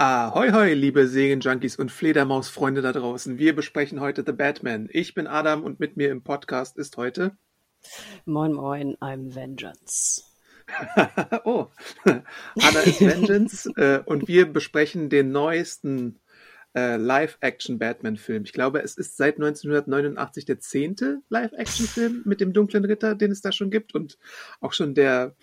Ahoi, hoi, liebe Serienjunkies und Fledermausfreunde da draußen. Wir besprechen heute The Batman. Ich bin Adam und mit mir im Podcast ist heute... Moin, moin, I'm Vengeance. Oh, Anna ist Vengeance und wir besprechen den neuesten Live-Action-Batman-Film. Ich glaube, es ist seit 1989 der 10. Live-Action-Film mit dem dunklen Ritter, den es da schon gibt und auch schon der...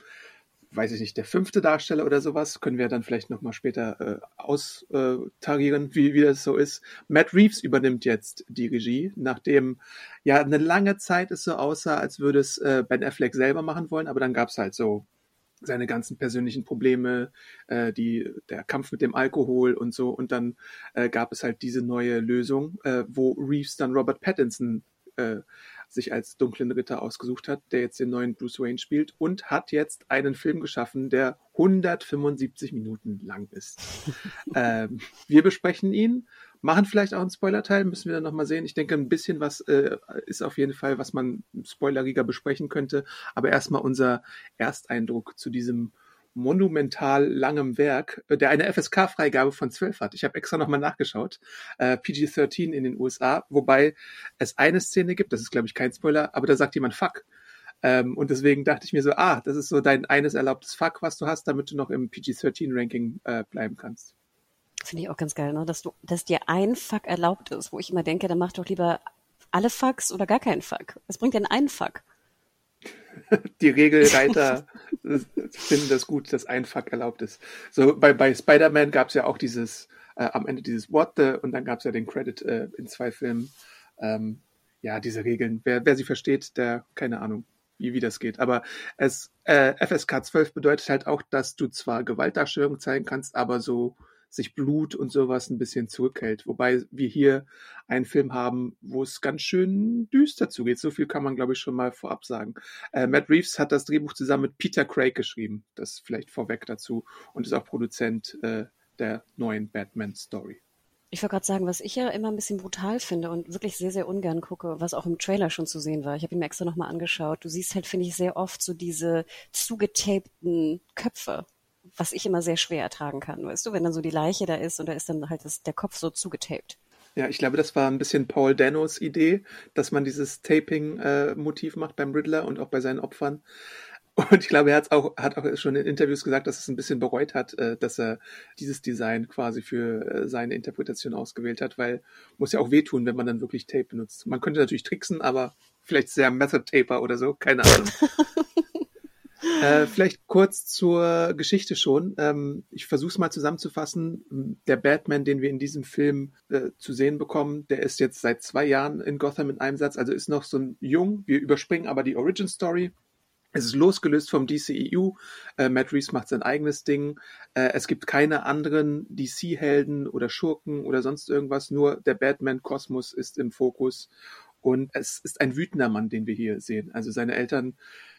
weiß ich nicht, der 5. Darsteller oder sowas, können wir dann vielleicht nochmal später austarieren, wie das so ist. Matt Reeves übernimmt jetzt die Regie, nachdem ja eine lange Zeit es so aussah, als würde es Ben Affleck selber machen wollen, aber dann gab es halt so seine ganzen persönlichen Probleme, der Kampf mit dem Alkohol und so, und dann gab es halt diese neue Lösung, wo Reeves dann Robert Pattinson sich als dunklen Ritter ausgesucht hat, der jetzt den neuen Bruce Wayne spielt, und hat jetzt einen Film geschaffen, der 175 Minuten lang ist. Wir besprechen ihn, machen vielleicht auch einen Spoilerteil, müssen wir dann nochmal sehen. Ich denke, ein bisschen was ist auf jeden Fall, was man spoileriger besprechen könnte, aber erstmal unser Ersteindruck zu diesem monumental langem Werk, der eine FSK-Freigabe von 12 hat. Ich habe extra nochmal nachgeschaut. PG-13 in den USA, wobei es eine Szene gibt, das ist, glaube ich, kein Spoiler, aber da sagt jemand Fuck. Und deswegen dachte ich mir so, das ist so dein eines erlaubtes Fuck, was du hast, damit du noch im PG-13-Ranking bleiben kannst. Finde ich auch ganz geil, ne? Dass dir ein Fuck erlaubt ist, wo ich immer denke, dann mach doch lieber alle Fucks oder gar keinen Fuck. Was bringt denn ein Fuck? Die Regelreiter finden das gut, dass ein Fuck erlaubt ist. So bei Spider-Man gab es ja auch dieses, am Ende dieses What the, und dann gab es ja den Credit in 2 Filmen. Ja, diese Regeln. Wer sie versteht, der, keine Ahnung, wie das geht. Aber FSK 12 bedeutet halt auch, dass du zwar Gewaltdarstellung zeigen kannst, aber so sich Blut und sowas ein bisschen zurückhält. Wobei wir hier einen Film haben, wo es ganz schön düster zugeht. So viel kann man, glaube ich, schon mal vorab sagen. Matt Reeves hat das Drehbuch zusammen mit Peter Craig geschrieben. Das vielleicht vorweg dazu. Und ist auch Produzent der neuen Batman-Story. Ich wollte gerade sagen, was ich ja immer ein bisschen brutal finde und wirklich sehr, sehr ungern gucke, was auch im Trailer schon zu sehen war. Ich habe ihn mir extra nochmal angeschaut. Du siehst halt, finde ich, sehr oft so diese zugetapten Köpfe, was ich immer sehr schwer ertragen kann, weißt du, wenn dann so die Leiche da ist und da ist dann halt der Kopf so zugetaped. Ja, ich glaube, das war ein bisschen Paul Danos Idee, dass man dieses Taping-Motiv macht beim Riddler und auch bei seinen Opfern. Und ich glaube, er hat auch schon in Interviews gesagt, dass es ein bisschen bereut hat, dass er dieses Design quasi für seine Interpretation ausgewählt hat, weil muss ja auch wehtun, wenn man dann wirklich Tape benutzt. Man könnte natürlich tricksen, aber vielleicht sehr Method-Taper oder so, keine Ahnung. Vielleicht kurz zur Geschichte schon. Ich versuche es mal zusammenzufassen. Der Batman, den wir in diesem Film zu sehen bekommen, der ist jetzt seit 2 Jahren in Gotham in Einsatz, also ist noch so ein Jung. Wir überspringen aber die Origin-Story. Es ist losgelöst vom DCEU. Matt Reeves macht sein eigenes Ding. Es gibt keine anderen DC-Helden oder Schurken oder sonst irgendwas. Nur der Batman-Kosmos ist im Fokus. Und es ist ein wütender Mann, den wir hier sehen. Also seine Eltern...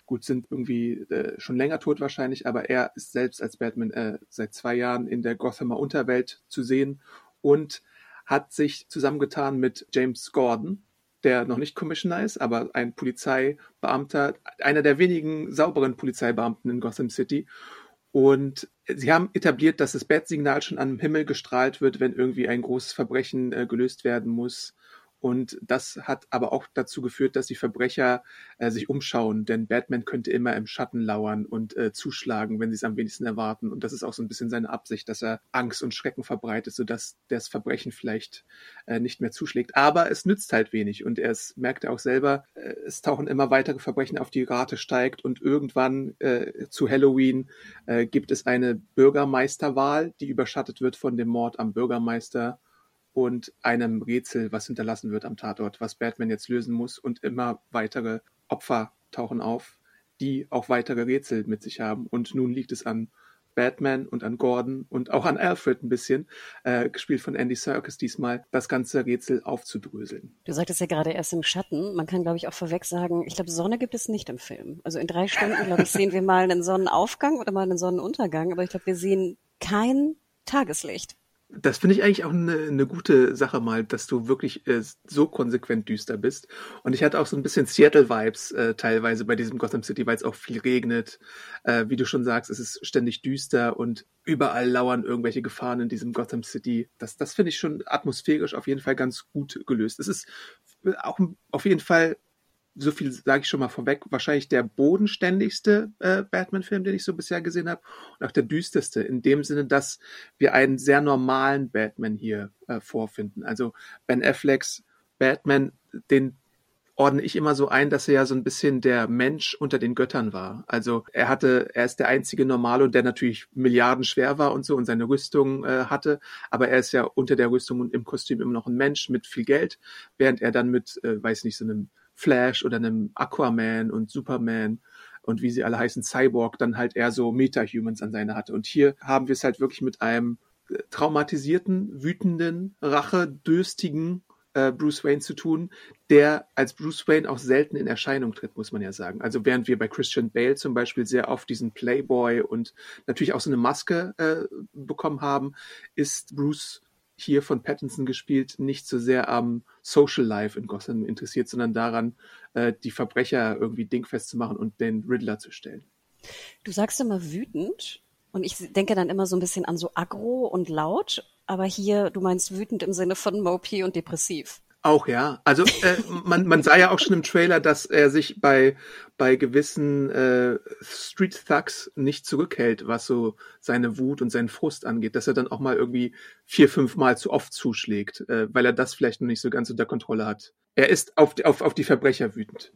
gut, sind irgendwie schon länger tot wahrscheinlich, aber er ist selbst als Batman seit 2 Jahren in der Gothamer Unterwelt zu sehen und hat sich zusammengetan mit James Gordon, der noch nicht Commissioner ist, aber ein Polizeibeamter, einer der wenigen sauberen Polizeibeamten in Gotham City. Und sie haben etabliert, dass das Bat-Signal schon am Himmel gestrahlt wird, wenn irgendwie ein großes Verbrechen gelöst werden muss. Und das hat aber auch dazu geführt, dass die Verbrecher sich umschauen, denn Batman könnte immer im Schatten lauern und zuschlagen, wenn sie es am wenigsten erwarten. Und das ist auch so ein bisschen seine Absicht, dass er Angst und Schrecken verbreitet, sodass das Verbrechen vielleicht nicht mehr zuschlägt. Aber es nützt halt wenig und merkt er auch selber, es tauchen immer weitere Verbrechen auf, die Rate steigt, und irgendwann zu Halloween gibt es eine Bürgermeisterwahl, die überschattet wird von dem Mord am Bürgermeister und einem Rätsel, was hinterlassen wird am Tatort, was Batman jetzt lösen muss, und immer weitere Opfer tauchen auf. die auch weitere Rätsel mit sich haben. Und nun liegt es an Batman und an Gordon und auch an Alfred ein bisschen, gespielt von Andy Serkis diesmal, das ganze Rätsel aufzudröseln. Du sagtest ja gerade erst im Schatten. Man kann, glaube ich, auch vorweg sagen, ich glaube, Sonne gibt es nicht im Film. Also in 3 Stunden, glaube ich, sehen wir mal einen Sonnenaufgang oder mal einen Sonnenuntergang. Aber ich glaube, wir sehen kein Tageslicht. Das finde ich eigentlich auch eine gute Sache mal, dass du wirklich so konsequent düster bist. Und ich hatte auch so ein bisschen Seattle-Vibes teilweise bei diesem Gotham City, weil es auch viel regnet. Wie du schon sagst, es ist ständig düster und überall lauern irgendwelche Gefahren in diesem Gotham City. Das finde ich schon atmosphärisch auf jeden Fall ganz gut gelöst. Es ist auch auf jeden Fall, so viel sage ich schon mal vorweg, wahrscheinlich der bodenständigste Batman-Film, den ich so bisher gesehen habe und auch der düsterste, in dem Sinne, dass wir einen sehr normalen Batman hier vorfinden. Also Ben Afflecks Batman, den ordne ich immer so ein, dass er ja so ein bisschen der Mensch unter den Göttern war. Also er ist der einzige Normalo, der natürlich milliardenschwer war und so und seine Rüstung hatte, aber er ist ja unter der Rüstung und im Kostüm immer noch ein Mensch mit viel Geld, während er dann mit, so einem Flash oder einem Aquaman und Superman und wie sie alle heißen, Cyborg, dann halt eher so Meta-Humans an seine hatte. Und hier haben wir es halt wirklich mit einem traumatisierten, wütenden, rachedürstigen Bruce Wayne zu tun, der als Bruce Wayne auch selten in Erscheinung tritt, muss man ja sagen. Also während wir bei Christian Bale zum Beispiel sehr oft diesen Playboy und natürlich auch so eine Maske bekommen haben, ist Bruce hier von Pattinson gespielt, nicht so sehr am Social Life in Gotham interessiert, sondern daran, die Verbrecher irgendwie dingfest zu machen und den Riddler zu stellen. Du sagst immer wütend und ich denke dann immer so ein bisschen an so aggro und laut, aber hier, du meinst wütend im Sinne von mopey und depressiv. Auch, ja. Also man sah ja auch schon im Trailer, dass er sich bei gewissen Street Thugs nicht zurückhält, was so seine Wut und seinen Frust angeht, dass er dann auch mal irgendwie 4-5 Mal zu oft zuschlägt, weil er das vielleicht noch nicht so ganz unter Kontrolle hat. Er ist auf die Verbrecher wütend.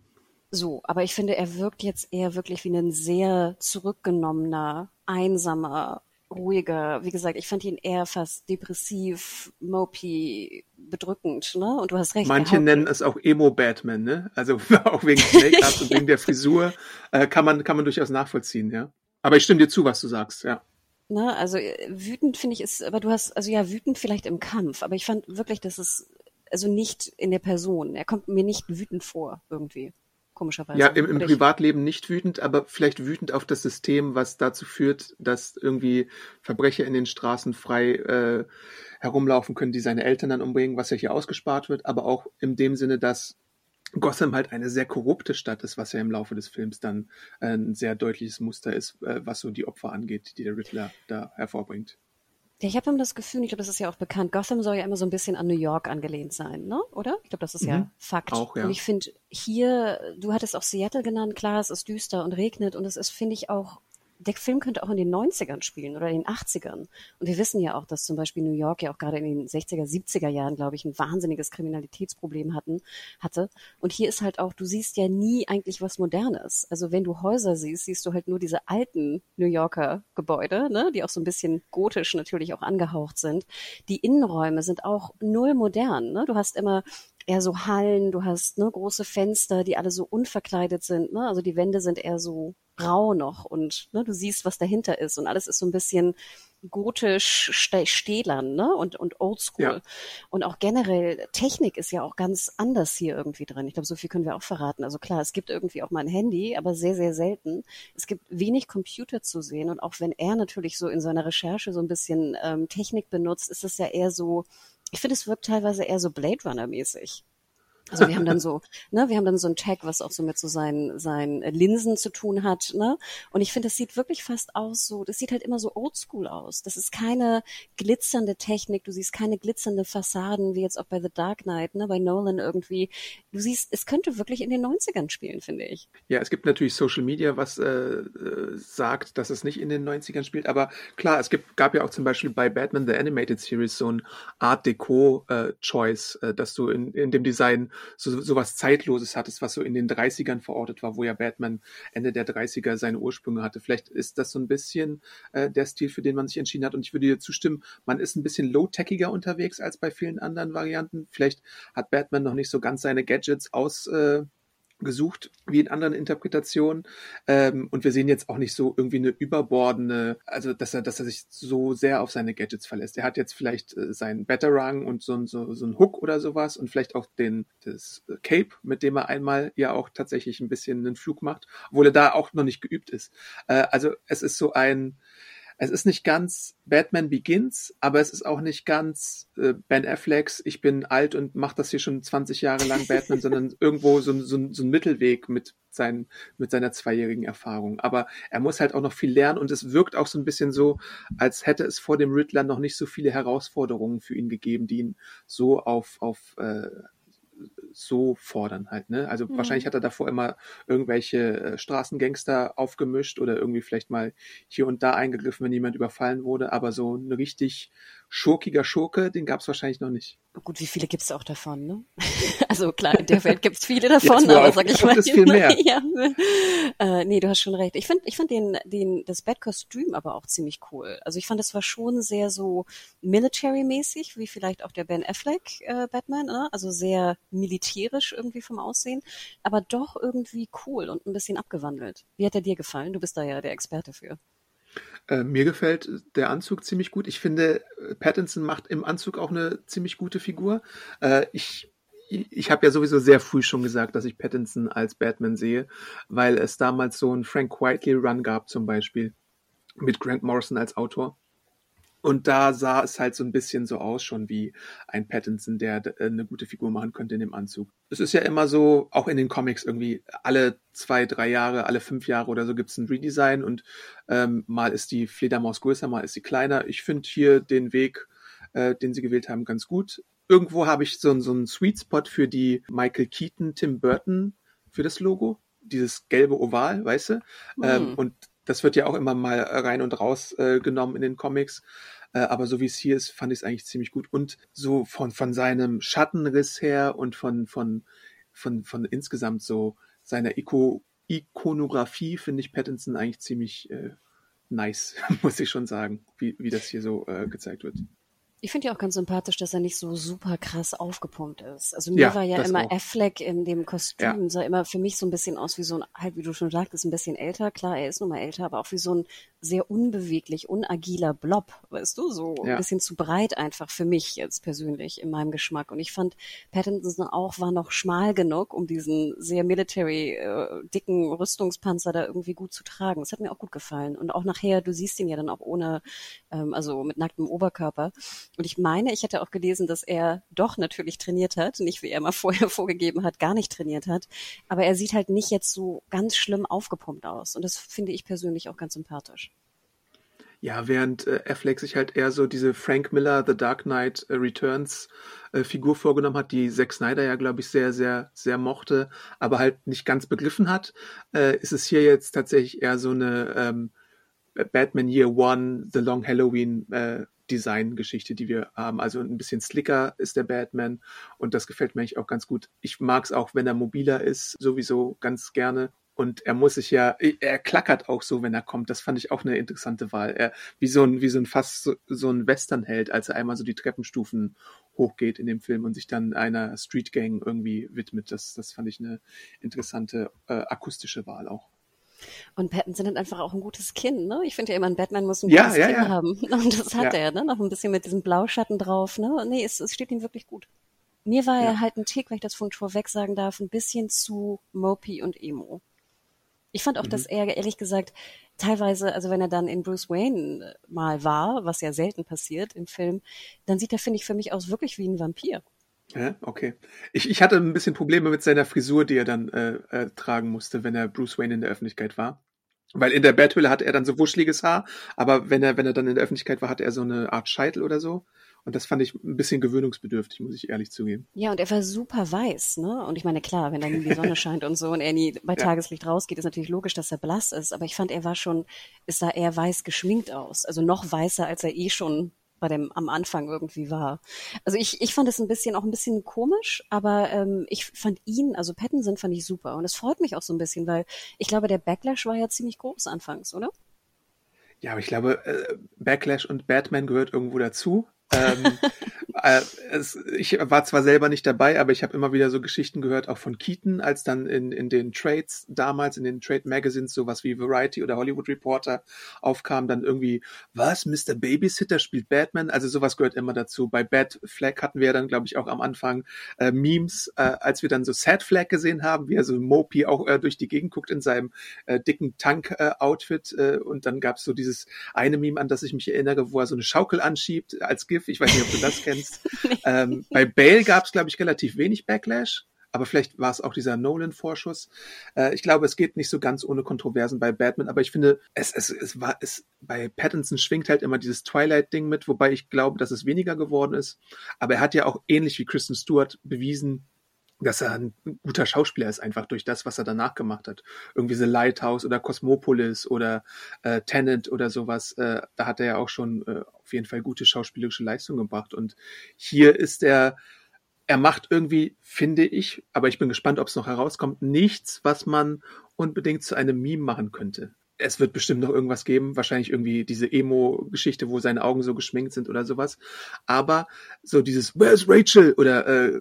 So, aber ich finde, er wirkt jetzt eher wirklich wie ein sehr zurückgenommener, einsamer, ruhiger, wie gesagt, ich fand ihn eher fast depressiv, mopey, bedrückend, ne? Und du hast recht. Manche nennen es auch Emo-Batman, ne? Also auch wegen des Make-ups und wegen der Frisur kann man durchaus nachvollziehen, ja. Aber ich stimme dir zu, was du sagst, ja. Ne, also wütend finde ich ist, aber du hast, also ja, wütend vielleicht im Kampf, aber ich fand wirklich, dass es, also nicht in der Person, er kommt mir nicht wütend vor, irgendwie. Ja, im Privatleben nicht wütend, aber vielleicht wütend auf das System, was dazu führt, dass irgendwie Verbrecher in den Straßen frei herumlaufen können, die seine Eltern dann umbringen, was ja hier ausgespart wird, aber auch in dem Sinne, dass Gotham halt eine sehr korrupte Stadt ist, was ja im Laufe des Films dann ein sehr deutliches Muster ist, was so die Opfer angeht, die der Riddler da hervorbringt. Ja, ich habe immer das Gefühl, ich glaube, das ist ja auch bekannt, Gotham soll ja immer so ein bisschen an New York angelehnt sein, ne? Oder? Ich glaube, das ist ja Fakt. Auch, ja. Und ich finde hier, du hattest auch Seattle genannt, klar, es ist düster und regnet und es ist, finde ich auch, der Film könnte auch in den 90ern spielen oder in den 80ern. Und wir wissen ja auch, dass zum Beispiel New York ja auch gerade in den 60er, 70er Jahren, glaube ich, ein wahnsinniges Kriminalitätsproblem hatte. Und hier ist halt auch, du siehst ja nie eigentlich was Modernes. Also wenn du Häuser siehst, siehst du halt nur diese alten New Yorker Gebäude, ne, die auch so ein bisschen gotisch natürlich auch angehaucht sind. Die Innenräume sind auch null modern, ne? Du hast immer eher so Hallen, du hast ne, große Fenster, die alle so unverkleidet sind, ne? Also die Wände sind eher so grau noch und ne, du siehst, was dahinter ist und alles ist so ein bisschen gotisch, stählern ne? und oldschool. Ja. Und auch generell, Technik ist ja auch ganz anders hier irgendwie drin. Ich glaube, so viel können wir auch verraten. Also klar, es gibt irgendwie auch mal ein Handy, aber sehr, sehr selten. Es gibt wenig Computer zu sehen und auch wenn er natürlich so in seiner Recherche so ein bisschen Technik benutzt, ist das ja eher so, ich finde, es wirkt teilweise eher so Blade Runner-mäßig. Also wir haben dann so ein Tag, was auch so mit so seinen Linsen zu tun hat, ne? Und ich finde, das sieht wirklich fast aus so, das sieht halt immer so oldschool aus. Das ist keine glitzernde Technik, du siehst keine glitzernde Fassaden, wie jetzt auch bei The Dark Knight, ne? Bei Nolan irgendwie. Du siehst, es könnte wirklich in den 90ern spielen, finde ich. Ja, es gibt natürlich Social Media, was sagt, dass es nicht in den 90ern spielt, aber klar, es gab ja auch zum Beispiel bei Batman The Animated Series so ein Art Deco Choice, dass du in dem Design so was Zeitloses hattest, was so in den 30ern verortet war, wo ja Batman Ende der 30er seine Ursprünge hatte. Vielleicht ist das so ein bisschen der Stil, für den man sich entschieden hat. Und ich würde dir zustimmen, man ist ein bisschen low-techiger unterwegs als bei vielen anderen Varianten. Vielleicht hat Batman noch nicht so ganz seine Gadgets gesucht, wie in anderen Interpretationen. Und wir sehen jetzt auch nicht so irgendwie eine überbordene, also dass er sich so sehr auf seine Gadgets verlässt. Er hat jetzt vielleicht seinen Batarang und so einen Hook oder sowas und vielleicht auch das Cape, mit dem er einmal ja auch tatsächlich ein bisschen einen Flug macht, obwohl er da auch noch nicht geübt ist. Also es ist nicht ganz Batman Begins, aber es ist auch nicht ganz Ben Afflecks, ich bin alt und mache das hier schon 20 Jahre lang Batman, sondern irgendwo so ein Mittelweg mit seiner 2-jährigen Erfahrung. Aber er muss halt auch noch viel lernen und es wirkt auch so ein bisschen so, als hätte es vor dem Riddler noch nicht so viele Herausforderungen für ihn gegeben, die ihn so so fordern halt, ne? Also wahrscheinlich hat er davor immer irgendwelche Straßengangster aufgemischt oder irgendwie vielleicht mal hier und da eingegriffen, wenn jemand überfallen wurde, aber so ein richtig schurkiger Schurke, den gab es wahrscheinlich noch nicht. Gut, wie viele gibt es auch davon, ne? Also klar, in der Welt gibt es viele davon, aber sag ich mal. Es viel mehr. Ja. Nee, du hast schon recht. Ich fand das Bat-Kostüm aber auch ziemlich cool. Also ich fand, das war schon sehr so military-mäßig, wie vielleicht auch der Ben Affleck Batman, ne? Also sehr militärisch irgendwie vom Aussehen, aber doch irgendwie cool und ein bisschen abgewandelt. Wie hat er dir gefallen? Du bist da ja der Experte für. Mir gefällt der Anzug ziemlich gut. Ich finde, Pattinson macht im Anzug auch eine ziemlich gute Figur. Ich habe ja sowieso sehr früh schon gesagt, dass ich Pattinson als Batman sehe, weil es damals so einen Frank Whiteley-Run gab zum Beispiel mit Grant Morrison als Autor. Und da sah es halt so ein bisschen so aus schon wie ein Pattinson, der eine gute Figur machen könnte in dem Anzug. Es ist ja immer so, auch in den Comics irgendwie, alle 2-3 Jahre, alle 5 Jahre oder so gibt es ein Redesign und mal ist die Fledermaus größer, mal ist sie kleiner. Ich finde hier den Weg, den sie gewählt haben, ganz gut. Irgendwo habe ich so einen Sweet Spot für die Michael Keaton, Tim Burton für das Logo. Dieses gelbe Oval, weißt du? Und das wird ja auch immer mal rein und raus genommen in den Comics. Aber so wie es hier ist, fand ich es eigentlich ziemlich gut. Und so von seinem Schattenriss her und von insgesamt so seiner Ikonografie finde ich Pattinson eigentlich ziemlich nice, muss ich schon sagen, wie das hier so gezeigt wird. Ich finde ja auch ganz sympathisch, dass er nicht so super krass aufgepumpt ist. Also mir war ja immer auch. Affleck in dem Kostüm sah immer für mich so ein bisschen aus wie so ein, halt wie du schon sagtest, ein bisschen älter. Klar, er ist nun mal älter, aber auch wie so ein sehr unbeweglich, unagiler Blob, weißt du? So ein bisschen zu breit einfach für mich jetzt persönlich in meinem Geschmack. Und ich fand, Pattinson auch war noch schmal genug, um diesen sehr military, dicken Rüstungspanzer da irgendwie gut zu tragen. Das hat mir auch gut gefallen. Und auch nachher, du siehst ihn ja dann auch ohne, also mit nacktem Oberkörper. Und ich meine, ich hätte auch gelesen, dass er doch natürlich trainiert hat, nicht wie er mal vorher vorgegeben hat, gar nicht trainiert hat. Aber er sieht halt nicht jetzt so ganz schlimm aufgepumpt aus. Und das finde ich persönlich auch ganz sympathisch. Ja, während Affleck sich halt eher so diese Frank Miller, The Dark Knight Returns Figur vorgenommen hat, die Zack Snyder ja, glaube ich, sehr, sehr, sehr mochte, aber halt nicht ganz begriffen hat, ist es hier jetzt tatsächlich eher so eine Batman Year One, The Long Halloween Design-Geschichte, die wir haben. Also ein bisschen slicker ist der Batman und das gefällt mir eigentlich auch ganz gut. Ich mag es auch, wenn er mobiler ist, sowieso ganz gerne. Und er muss sich ja, er klackert auch so, wenn er kommt. Das fand ich auch eine interessante Wahl. Er, wie so ein fast so ein Westernheld, als er einmal so die Treppenstufen hochgeht in dem Film und sich dann einer Streetgang irgendwie widmet. Das fand ich eine interessante akustische Wahl auch. Und Pattinson hat einfach auch ein gutes Kinn, ne? Ich finde ja immer, ein Batman muss ein gutes Kinn haben. Und das hat er, ne? Noch ein bisschen mit diesem Blauschatten drauf, ne? Nee, es steht ihm wirklich gut. Mir war er halt ein Tick, wenn ich das von vorweg sagen darf, ein bisschen zu mopey und emo. Ich fand auch, dass er, ehrlich gesagt, teilweise, also wenn er dann in Bruce Wayne mal war, was ja selten passiert im Film, dann sieht er, finde ich, für mich aus wirklich wie ein Vampir. Ja, okay. Ich hatte ein bisschen Probleme mit seiner Frisur, die er dann tragen musste, wenn er Bruce Wayne in der Öffentlichkeit war. Weil in der Betthöhle hatte er dann so wuscheliges Haar, aber wenn er dann in der Öffentlichkeit war, hatte er so eine Art Scheitel oder so. Und das fand ich ein bisschen gewöhnungsbedürftig, muss ich ehrlich zugeben. Ja, und er war super weiß, ne? Und ich meine, klar, wenn dann die Sonne scheint und so und er nie bei Tageslicht rausgeht, ist natürlich logisch, dass er blass ist. Aber ich fand, es sah eher weiß geschminkt aus. Also noch weißer, als er eh schon am Anfang irgendwie war. Also ich fand es ein bisschen komisch, aber ich fand ihn, also Pattinson fand ich super. Und es freut mich auch so ein bisschen, weil ich glaube, der Backlash war ja ziemlich groß anfangs, oder? Ja, aber ich glaube, Backlash und Batman gehört irgendwo dazu. Ich war zwar selber nicht dabei, aber ich habe immer wieder so Geschichten gehört, auch von Keaton, als dann in den Trades damals, in den Trade-Magazines, sowas wie Variety oder Hollywood Reporter aufkam, dann irgendwie, was, Mr. Babysitter spielt Batman? Also sowas gehört immer dazu. Bei Bat Flag hatten wir ja dann, glaube ich, auch am Anfang Memes, als wir dann so Sad Flag gesehen haben, wie er so Mopey auch durch die Gegend guckt in seinem dicken Tank-Outfit. Und dann gab es so dieses eine Meme, an das ich mich erinnere, wo er so eine Schaukel anschiebt als GIF. Ich weiß nicht, ob du das kennst. Bei Bale gab es, glaube ich, relativ wenig Backlash, aber vielleicht war es auch dieser Nolan-Vorschuss. Ich glaube, es geht nicht so ganz ohne Kontroversen bei Batman, aber ich finde, es war bei Pattinson schwingt halt immer dieses Twilight-Ding mit, wobei ich glaube, dass es weniger geworden ist. Aber er hat ja auch ähnlich wie Kristen Stewart bewiesen, dass er ein guter Schauspieler ist, einfach durch das, was er danach gemacht hat. Irgendwie The Lighthouse oder Cosmopolis oder Tenet oder sowas. Da hat er ja auch schon auf jeden Fall gute schauspielerische Leistung gebracht. Und hier ist er macht irgendwie, finde ich, aber ich bin gespannt, ob es noch herauskommt, nichts, was man unbedingt zu einem Meme machen könnte. Es wird bestimmt noch irgendwas geben, wahrscheinlich irgendwie diese Emo-Geschichte, wo seine Augen so geschminkt sind oder sowas. Aber so dieses Where's Rachel oder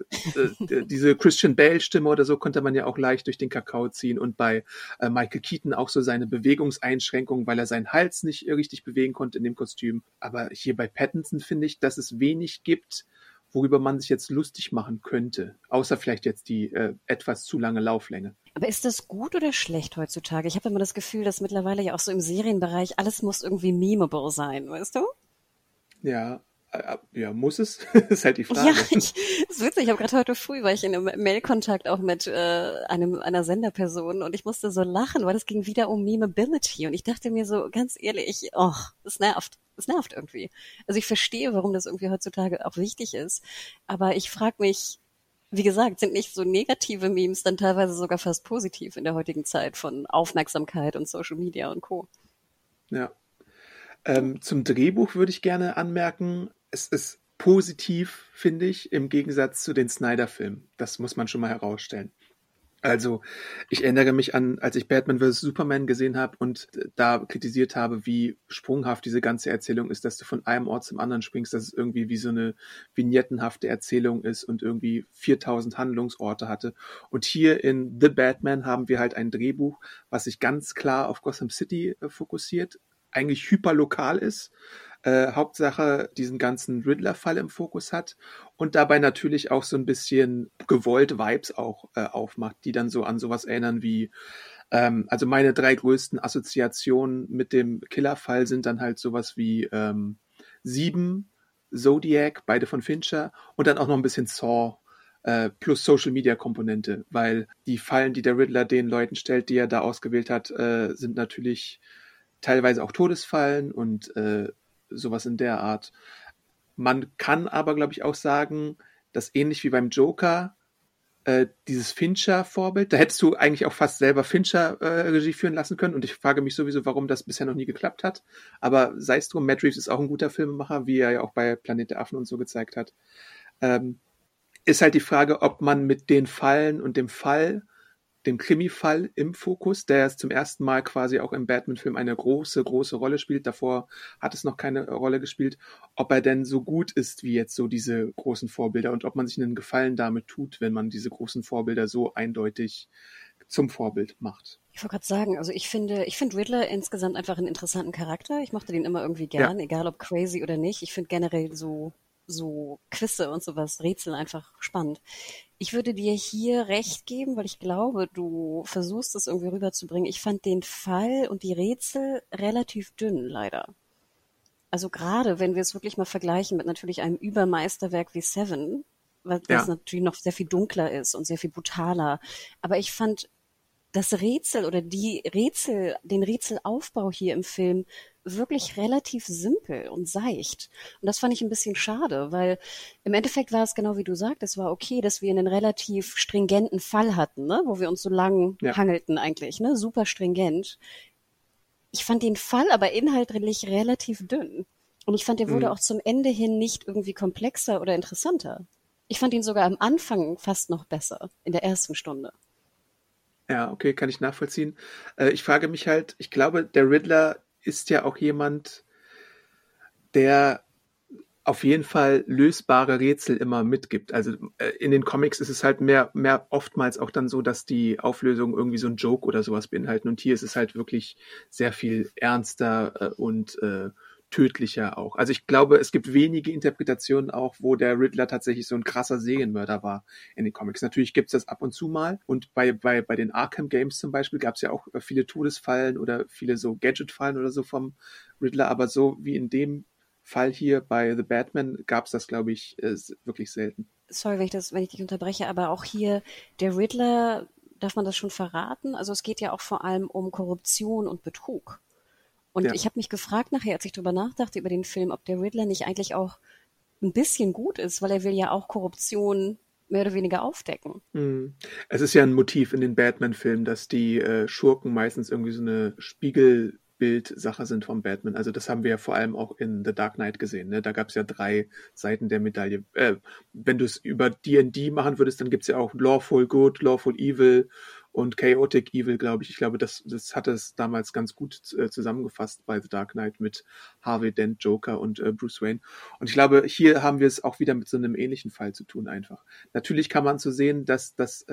diese Christian Bale-Stimme oder so konnte man ja auch leicht durch den Kakao ziehen. Und bei Michael Keaton auch so seine Bewegungseinschränkungen, weil er seinen Hals nicht richtig bewegen konnte in dem Kostüm. Aber hier bei Pattinson finde ich, dass es wenig gibt, worüber man sich jetzt lustig machen könnte. Außer vielleicht jetzt die etwas zu lange Lauflänge. Aber ist das gut oder schlecht heutzutage? Ich habe immer das Gefühl, dass mittlerweile ja auch so im Serienbereich alles muss irgendwie memeable sein, weißt du? Ja, muss es? Ist halt die Frage. Ja, das ist witzig. Ich habe gerade heute früh, war ich in einem Mail-Kontakt auch mit einer Senderperson und ich musste so lachen, weil es ging wieder um Memeability und ich dachte mir so, ganz ehrlich, das nervt irgendwie. Also ich verstehe, warum das irgendwie heutzutage auch wichtig ist, aber ich frage mich, wie gesagt, sind nicht so negative Memes dann teilweise sogar fast positiv in der heutigen Zeit von Aufmerksamkeit und Social Media und Co. Ja. Zum Drehbuch würde ich gerne anmerken, es ist positiv, finde ich, im Gegensatz zu den Snyder-Filmen. Das muss man schon mal herausstellen. Also ich erinnere mich an, als ich Batman vs. Superman gesehen habe und da kritisiert habe, wie sprunghaft diese ganze Erzählung ist, dass du von einem Ort zum anderen springst, dass es irgendwie wie so eine vignettenhafte Erzählung ist und irgendwie 4000 Handlungsorte hatte. Und hier in The Batman haben wir halt ein Drehbuch, was sich ganz klar auf Gotham City fokussiert, eigentlich hyperlokal ist, Hauptsache diesen ganzen Riddler-Fall im Fokus hat und dabei natürlich auch so ein bisschen gewollt Vibes auch aufmacht, die dann so an sowas erinnern wie, also meine drei größten Assoziationen mit dem Killerfall sind dann halt sowas wie 7, Zodiac, beide von Fincher und dann auch noch ein bisschen Saw plus Social-Media-Komponente, weil die Fallen, die der Riddler den Leuten stellt, die er da ausgewählt hat, sind natürlich teilweise auch Todesfallen und sowas in der Art. Man kann aber, glaube ich, auch sagen, dass ähnlich wie beim Joker dieses Fincher-Vorbild, da hättest du eigentlich auch fast selber Fincher Regie führen lassen können und ich frage mich sowieso, warum das bisher noch nie geklappt hat. Aber sei es drum, Matt Reeves ist auch ein guter Filmemacher, wie er ja auch bei Planet der Affen und so gezeigt hat. Ist halt die Frage, ob man mit den Fallen und dem Fall, dem Krimi-Fall im Fokus, der jetzt zum ersten Mal quasi auch im Batman-Film eine große, große Rolle spielt. Davor hat es noch keine Rolle gespielt. Ob er denn so gut ist wie jetzt so diese großen Vorbilder und ob man sich einen Gefallen damit tut, wenn man diese großen Vorbilder so eindeutig zum Vorbild macht. Ich wollte gerade sagen, also ich finde Riddler insgesamt einfach einen interessanten Charakter. Ich mochte den immer irgendwie gern, egal ob crazy oder nicht. Ich finde generell so Quizze und sowas, Rätsel einfach spannend. Ich würde dir hier recht geben, weil ich glaube, du versuchst es irgendwie rüberzubringen. Ich fand den Fall und die Rätsel relativ dünn, leider. Also gerade, wenn wir es wirklich mal vergleichen mit natürlich einem Übermeisterwerk wie Se7en, was natürlich noch sehr viel dunkler ist und sehr viel brutaler. Aber ich fand das Rätsel oder den Rätselaufbau hier im Film wirklich relativ simpel und seicht. Und das fand ich ein bisschen schade, weil im Endeffekt war es genau wie du sagst, es war okay, dass wir einen relativ stringenten Fall hatten, ne? Wo wir uns so lang hangelten eigentlich, ne? Super stringent. Ich fand den Fall aber inhaltlich relativ dünn. Und ich fand, der wurde auch zum Ende hin nicht irgendwie komplexer oder interessanter. Ich fand ihn sogar am Anfang fast noch besser, in der ersten Stunde. Ja, okay, kann ich nachvollziehen. Ich frage mich halt, ich glaube, der Riddler ist ja auch jemand, der auf jeden Fall lösbare Rätsel immer mitgibt. Also in den Comics ist es halt mehr oftmals auch dann so, dass die Auflösungen irgendwie so einen Joke oder sowas beinhalten. Und hier ist es halt wirklich sehr viel ernster und tödlicher auch. Also ich glaube, es gibt wenige Interpretationen auch, wo der Riddler tatsächlich so ein krasser Serienmörder war in den Comics. Natürlich gibt's das ab und zu mal. Und bei den Arkham Games zum Beispiel gab's ja auch viele Todesfallen oder viele so Gadgetfallen oder so vom Riddler. Aber so wie in dem Fall hier bei The Batman gab's das, glaube ich, wirklich selten. Sorry, wenn ich dich unterbreche, aber auch hier der Riddler, darf man das schon verraten? Also es geht ja auch vor allem um Korruption und Betrug. Und ja. Ich habe mich gefragt nachher, als ich drüber nachdachte über den Film, ob der Riddler nicht eigentlich auch ein bisschen gut ist, weil er will ja auch Korruption mehr oder weniger aufdecken. Mhm. Es ist ja ein Motiv in den Batman-Filmen, dass die Schurken meistens irgendwie so eine Spiegelbild-Sache sind vom Batman. Also das haben wir ja vor allem auch in The Dark Knight gesehen. Ne? Da gab es ja 3 Seiten der Medaille. Wenn du es über D&D machen würdest, dann gibt es ja auch Lawful Good, Lawful Evil und Chaotic Evil, glaube ich. Ich glaube, das hat es damals ganz gut zusammengefasst bei The Dark Knight mit Harvey Dent, Joker und Bruce Wayne. Und ich glaube, hier haben wir es auch wieder mit so einem ähnlichen Fall zu tun einfach. Natürlich kann man so sehen, dass das,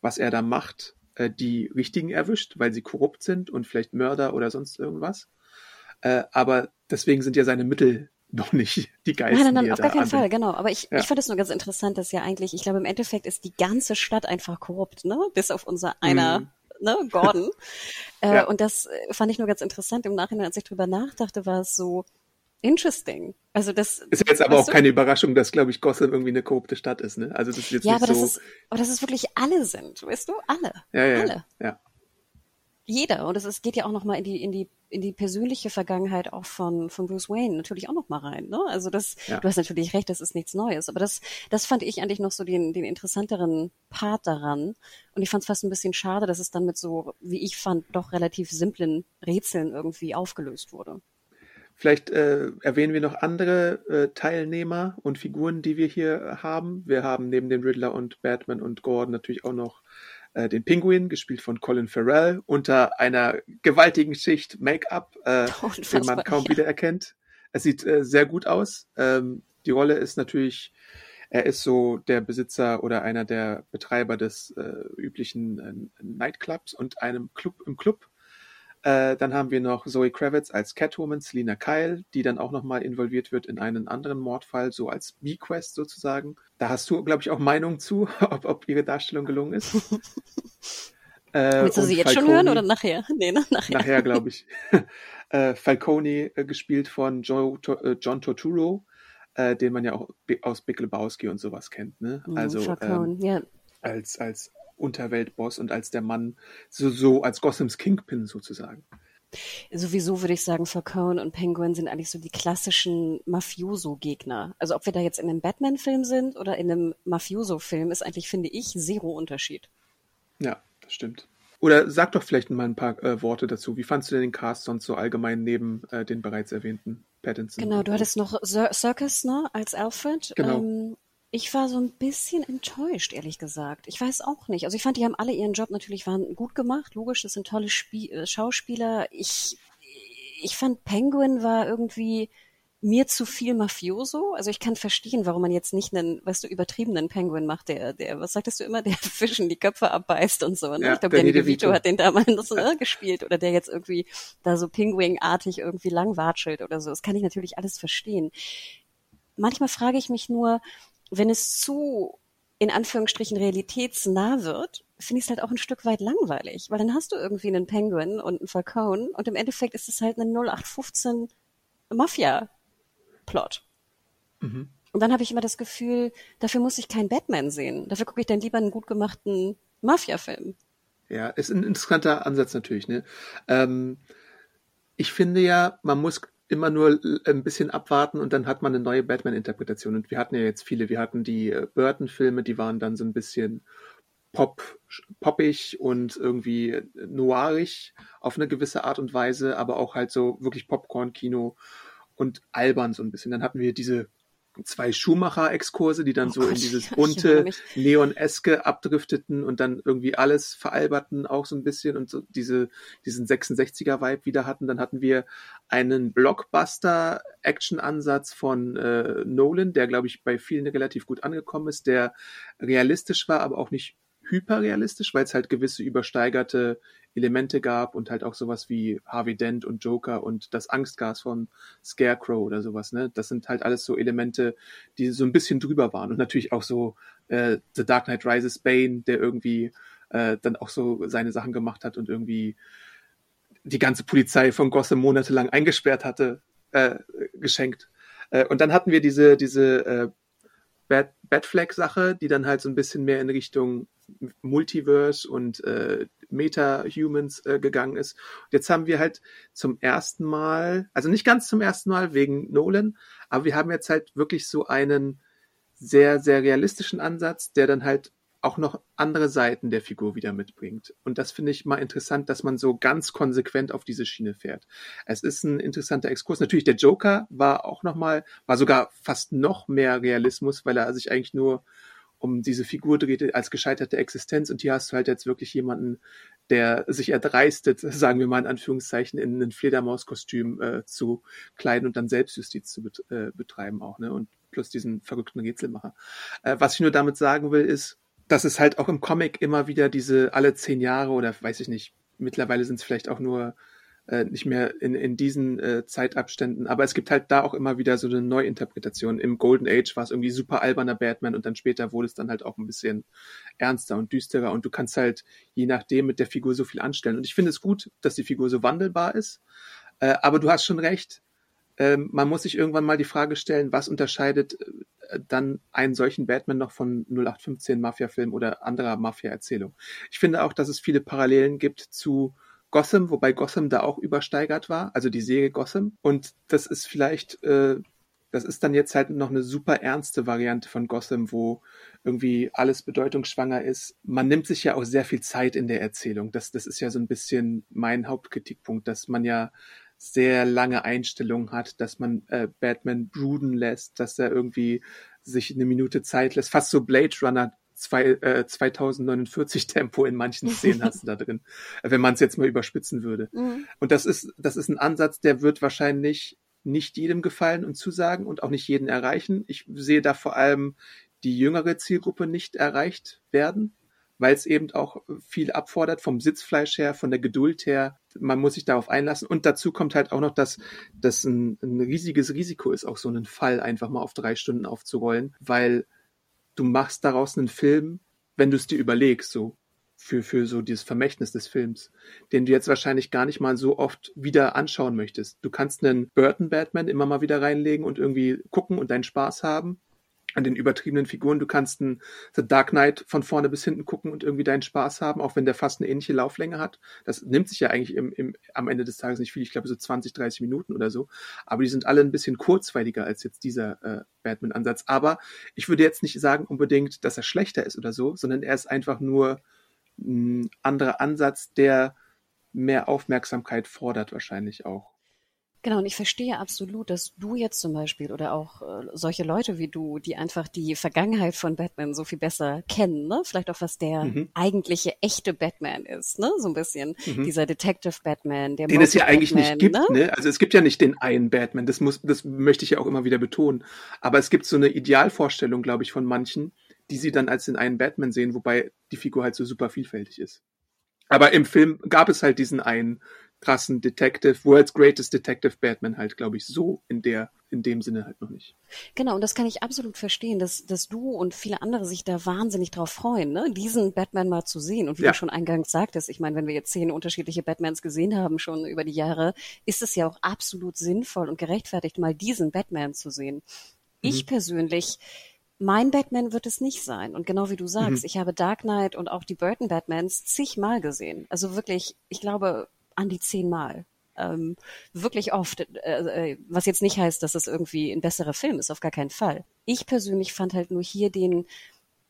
was er da macht, die Richtigen erwischt, weil sie korrupt sind und vielleicht Mörder oder sonst irgendwas. Aber deswegen sind ja seine Mittel noch nicht die geilsten. Nein, auf gar keinen Fall, genau. Aber ich fand es nur ganz interessant, dass ja eigentlich, ich glaube, im Endeffekt ist die ganze Stadt einfach korrupt, ne? Bis auf unser einer, ne? Gordon. Ja. Und das fand ich nur ganz interessant. Im Nachhinein, als ich drüber nachdachte, war es so interesting. Also das ist jetzt aber auch keine Überraschung, dass, glaube ich, Gotham irgendwie eine korrupte Stadt ist, ne? Also das ist jetzt ja, nicht aber so. Aber dass es wirklich alle sind, weißt du? Alle. Ja. Alle. Ja. Jeder. Und es geht ja auch nochmal in die persönliche Vergangenheit auch von Bruce Wayne natürlich auch nochmal rein, ne? Also das, ja. Du hast natürlich recht, das ist nichts Neues. Aber das fand ich eigentlich noch so den interessanteren Part daran. Und ich fand es fast ein bisschen schade, dass es dann mit so, wie ich fand, doch relativ simplen Rätseln irgendwie aufgelöst wurde. Vielleicht erwähnen wir noch andere Teilnehmer und Figuren, die wir hier haben. Wir haben neben dem Riddler und Batman und Gordon natürlich auch noch den Penguin, gespielt von Colin Farrell, unter einer gewaltigen Schicht Make-up, den man kaum wiedererkennt. Es sieht sehr gut aus. Die Rolle ist natürlich, er ist so der Besitzer oder einer der Betreiber des üblichen Nightclubs und einem Club im Club. Dann haben wir noch Zoe Kravitz als Catwoman, Selina Kyle, die dann auch nochmal involviert wird in einen anderen Mordfall, so als B-Quest sozusagen. Da hast du, glaube ich, auch Meinung zu, ob ihre Darstellung gelungen ist. Willst du sie jetzt Falcone, schon hören oder nachher? Nee, nachher. Nachher, glaube ich. Falcone, gespielt von John Turturro, den man ja auch aus Big Lebowski und sowas kennt. Ne? Also Falcone, ja. Als Unterweltboss und als der Mann, so als Gothams Kingpin sozusagen. Sowieso würde ich sagen, Falcone und Penguin sind eigentlich so die klassischen Mafioso-Gegner. Also ob wir da jetzt in einem Batman-Film sind oder in einem Mafioso-Film, ist eigentlich, finde ich, zero Unterschied. Ja, das stimmt. Oder sag doch vielleicht mal ein paar Worte dazu. Wie fandst du denn den Cast sonst so allgemein neben den bereits erwähnten Pattinson? Genau, du hattest noch Serkis, ne, als Alfred. Genau. Ich war so ein bisschen enttäuscht, ehrlich gesagt. Ich weiß auch nicht. Also ich fand, die haben alle ihren Job natürlich gut gemacht. Logisch, das sind tolle Schauspieler. Ich fand, Penguin war irgendwie mir zu viel Mafioso. Also ich kann verstehen, warum man jetzt nicht einen, weißt du, übertriebenen Penguin macht, der, was sagtest du immer, der Fischen die Köpfe abbeißt und so. Ne? Ja, ich glaube, Danny DeVito hat den damals gespielt oder der jetzt irgendwie da so Penguin-artig irgendwie langwatschelt oder so. Das kann ich natürlich alles verstehen. Manchmal frage ich mich nur, wenn es zu, in Anführungsstrichen, realitätsnah wird, finde ich es halt auch ein Stück weit langweilig. Weil dann hast du irgendwie einen Penguin und einen Falcone und im Endeffekt ist es halt ein 0815 Mafia-Plot. Mhm. Und dann habe ich immer das Gefühl, dafür muss ich keinen Batman sehen. Dafür gucke ich dann lieber einen gut gemachten Mafia-Film. Ja, ist ein interessanter Ansatz natürlich. Ne? Ich finde ja, man muss immer nur ein bisschen abwarten und dann hat man eine neue Batman-Interpretation. Und wir hatten ja jetzt viele. Wir hatten die Burton-Filme, die waren dann so ein bisschen poppig und irgendwie noirig auf eine gewisse Art und Weise, aber auch halt so wirklich Popcorn-Kino und albern so ein bisschen. Dann hatten wir diese zwei Schumacher-Exkurse, die dann in dieses bunte, neoneske abdrifteten und dann irgendwie alles veralberten auch so ein bisschen und so diesen 66er-Vibe wieder hatten. Dann hatten wir einen Blockbuster-Action-Ansatz von Nolan, der, glaube ich, bei vielen relativ gut angekommen ist, der realistisch war, aber auch nicht hyperrealistisch, weil es halt gewisse übersteigerte Elemente gab und halt auch sowas wie Harvey Dent und Joker und das Angstgas von Scarecrow oder sowas, ne? Das sind halt alles so Elemente, die so ein bisschen drüber waren. Und natürlich auch so The Dark Knight Rises, Bane, der irgendwie dann auch so seine Sachen gemacht hat und irgendwie die ganze Polizei von Gotham monatelang eingesperrt hatte, geschenkt. Und dann hatten wir diese Batfleck-Sache, die dann halt so ein bisschen mehr in Richtung Multiverse und Meta-Humans gegangen ist. Und jetzt haben wir halt zum ersten Mal, also nicht ganz zum ersten Mal wegen Nolan, aber wir haben jetzt halt wirklich so einen sehr, sehr realistischen Ansatz, der dann halt auch noch andere Seiten der Figur wieder mitbringt. Und das finde ich mal interessant, dass man so ganz konsequent auf diese Schiene fährt. Es ist ein interessanter Exkurs. Natürlich, der Joker war sogar fast noch mehr Realismus, weil er sich eigentlich nur um diese Figur dreht als gescheiterte Existenz. Und hier hast du halt jetzt wirklich jemanden, der sich erdreistet, sagen wir mal in Anführungszeichen, in ein Fledermauskostüm zu kleiden und dann Selbstjustiz zu betreiben auch, ne? Und plus diesen verrückten Rätselmacher. Was ich nur damit sagen will, ist, dass es halt auch im Comic immer wieder diese alle 10 Jahre oder weiß ich nicht, mittlerweile sind es vielleicht auch nur nicht mehr in diesen Zeitabständen, aber es gibt halt da auch immer wieder so eine Neuinterpretation. Im Golden Age war es irgendwie super alberner Batman und dann später wurde es dann halt auch ein bisschen ernster und düsterer und du kannst halt je nachdem mit der Figur so viel anstellen. Und ich finde es gut, dass die Figur so wandelbar ist, aber du hast schon recht, man muss sich irgendwann mal die Frage stellen, was unterscheidet dann einen solchen Batman noch von 0815 Mafia-Film oder anderer Mafia-Erzählung. Ich finde auch, dass es viele Parallelen gibt zu Gotham, wobei Gotham da auch übersteigert war, also die Serie Gotham. Und das ist vielleicht, das ist dann jetzt halt noch eine super ernste Variante von Gotham, wo irgendwie alles bedeutungsschwanger ist. Man nimmt sich ja auch sehr viel Zeit in der Erzählung. Das ist ja so ein bisschen mein Hauptkritikpunkt, dass man ja sehr lange Einstellungen hat, dass man Batman bruden lässt, dass er irgendwie sich eine Minute Zeit lässt. Fast so Blade Runner 2049 Tempo in manchen Szenen hast du da drin, wenn man es jetzt mal überspitzen würde. Mhm. Und das ist ein Ansatz, der wird wahrscheinlich nicht jedem gefallen und zusagen und auch nicht jeden erreichen. Ich sehe da vor allem die jüngere Zielgruppe nicht erreicht werden, weil es eben auch viel abfordert vom Sitzfleisch her, von der Geduld her. Man muss sich darauf einlassen. Und dazu kommt halt auch noch, dass das ein riesiges Risiko ist, auch so einen Fall einfach mal auf 3 Stunden aufzurollen, weil du machst daraus einen Film, wenn du es dir überlegst, so für so dieses Vermächtnis des Films, den du jetzt wahrscheinlich gar nicht mal so oft wieder anschauen möchtest. Du kannst einen Burton-Batman immer mal wieder reinlegen und irgendwie gucken und deinen Spaß haben an den übertriebenen Figuren. Du kannst einen The Dark Knight von vorne bis hinten gucken und irgendwie deinen Spaß haben, auch wenn der fast eine ähnliche Lauflänge hat. Das nimmt sich ja eigentlich am Ende des Tages nicht viel. Ich glaube so 20, 30 Minuten oder so. Aber die sind alle ein bisschen kurzweiliger als jetzt dieser Batman-Ansatz. Aber ich würde jetzt nicht sagen unbedingt, dass er schlechter ist oder so, sondern er ist einfach nur ein anderer Ansatz, der mehr Aufmerksamkeit fordert wahrscheinlich auch. Genau, und ich verstehe absolut, dass du jetzt zum Beispiel oder auch solche Leute wie du, die einfach die Vergangenheit von Batman so viel besser kennen, ne? Vielleicht auch, was der eigentliche, echte Batman ist, ne? So ein bisschen dieser Detective Batman, der den es ja eigentlich nicht gibt, ne? Also es gibt ja nicht den einen Batman, das möchte ich ja auch immer wieder betonen. Aber es gibt so eine Idealvorstellung, glaube ich, von manchen, die sie dann als den einen Batman sehen, wobei die Figur halt so super vielfältig ist. Aber im Film gab es halt diesen einen krassen Detective, World's Greatest Detective Batman halt, glaube ich, so in dem Sinne halt noch nicht. Genau, und das kann ich absolut verstehen, dass du und viele andere sich da wahnsinnig drauf freuen, ne? Diesen Batman mal zu sehen. Und wie du schon eingangs sagtest, ich meine, wenn wir jetzt 10 unterschiedliche Batmans gesehen haben schon über die Jahre, ist es ja auch absolut sinnvoll und gerechtfertigt, mal diesen Batman zu sehen. Ich persönlich, mein Batman wird es nicht sein. Und genau wie du sagst, ich habe Dark Knight und auch die Burton-Batmans zigmal gesehen. Also wirklich, ich glaube, an die 10 Mal. Wirklich oft, was jetzt nicht heißt, dass es irgendwie ein besserer Film ist, auf gar keinen Fall. Ich persönlich fand halt nur hier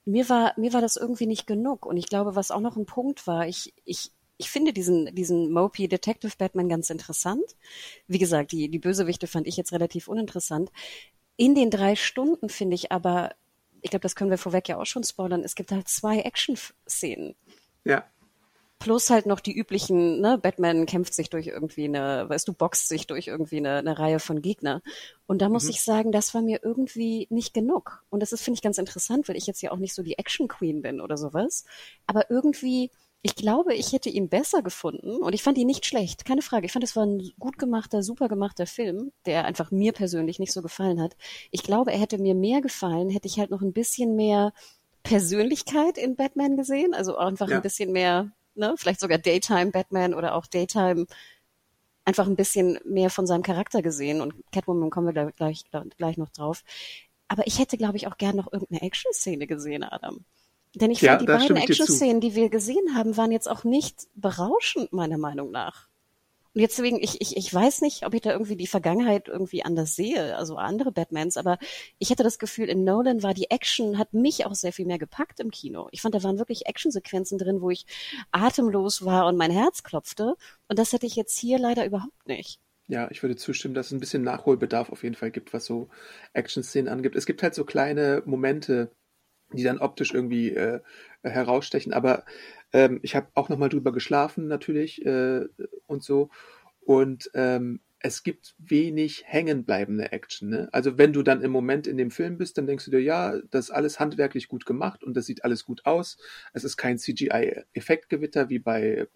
mir war das irgendwie nicht genug. Und ich glaube, was auch noch ein Punkt war, ich finde diesen Mopey Detective Batman ganz interessant. Wie gesagt, die Bösewichte fand ich jetzt relativ uninteressant. In den 3 Stunden finde ich aber, ich glaube, das können wir vorweg ja auch schon spoilern, es gibt halt 2 Action-Szenen. Ja. Plus halt noch die üblichen, ne, Batman kämpft sich durch irgendwie eine, weißt du, boxt sich durch irgendwie eine Reihe von Gegner. Und da muss ich sagen, das war mir irgendwie nicht genug. Und das ist, finde ich, ganz interessant, weil ich jetzt ja auch nicht so die Action-Queen bin oder sowas. Aber irgendwie, ich glaube, ich hätte ihn besser gefunden und ich fand ihn nicht schlecht, keine Frage. Ich fand, es war ein gut gemachter, super gemachter Film, der einfach mir persönlich nicht so gefallen hat. Ich glaube, er hätte mir mehr gefallen, hätte ich halt noch ein bisschen mehr Persönlichkeit in Batman gesehen, also einfach ein bisschen mehr, ne, vielleicht sogar Daytime Batman oder auch Daytime, einfach ein bisschen mehr von seinem Charakter gesehen, und Catwoman kommen wir gleich noch drauf. Aber ich hätte, glaube ich, auch gern noch irgendeine Action-Szene gesehen, Adam. Denn ich fand, die beiden Action-Szenen, die wir gesehen haben, waren jetzt auch nicht berauschend, meiner Meinung nach. Und jetzt deswegen, ich weiß nicht, ob ich da irgendwie die Vergangenheit irgendwie anders sehe, also andere Batmans, aber ich hatte das Gefühl, in Nolan war die Action, hat mich auch sehr viel mehr gepackt im Kino. Ich fand, da waren wirklich Action-Sequenzen drin, wo ich atemlos war und mein Herz klopfte. Und das hätte ich jetzt hier leider überhaupt nicht. Ja, ich würde zustimmen, dass es ein bisschen Nachholbedarf auf jeden Fall gibt, was so Action-Szenen angibt. Es gibt halt so kleine Momente, die dann optisch irgendwie herausstechen. Aber ich habe auch nochmal drüber geschlafen natürlich und so. Und es gibt wenig hängenbleibende Action. Ne? Also wenn du dann im Moment in dem Film bist, dann denkst du dir, ja, das ist alles handwerklich gut gemacht und das sieht alles gut aus. Es ist kein CGI-Effektgewitter wie bei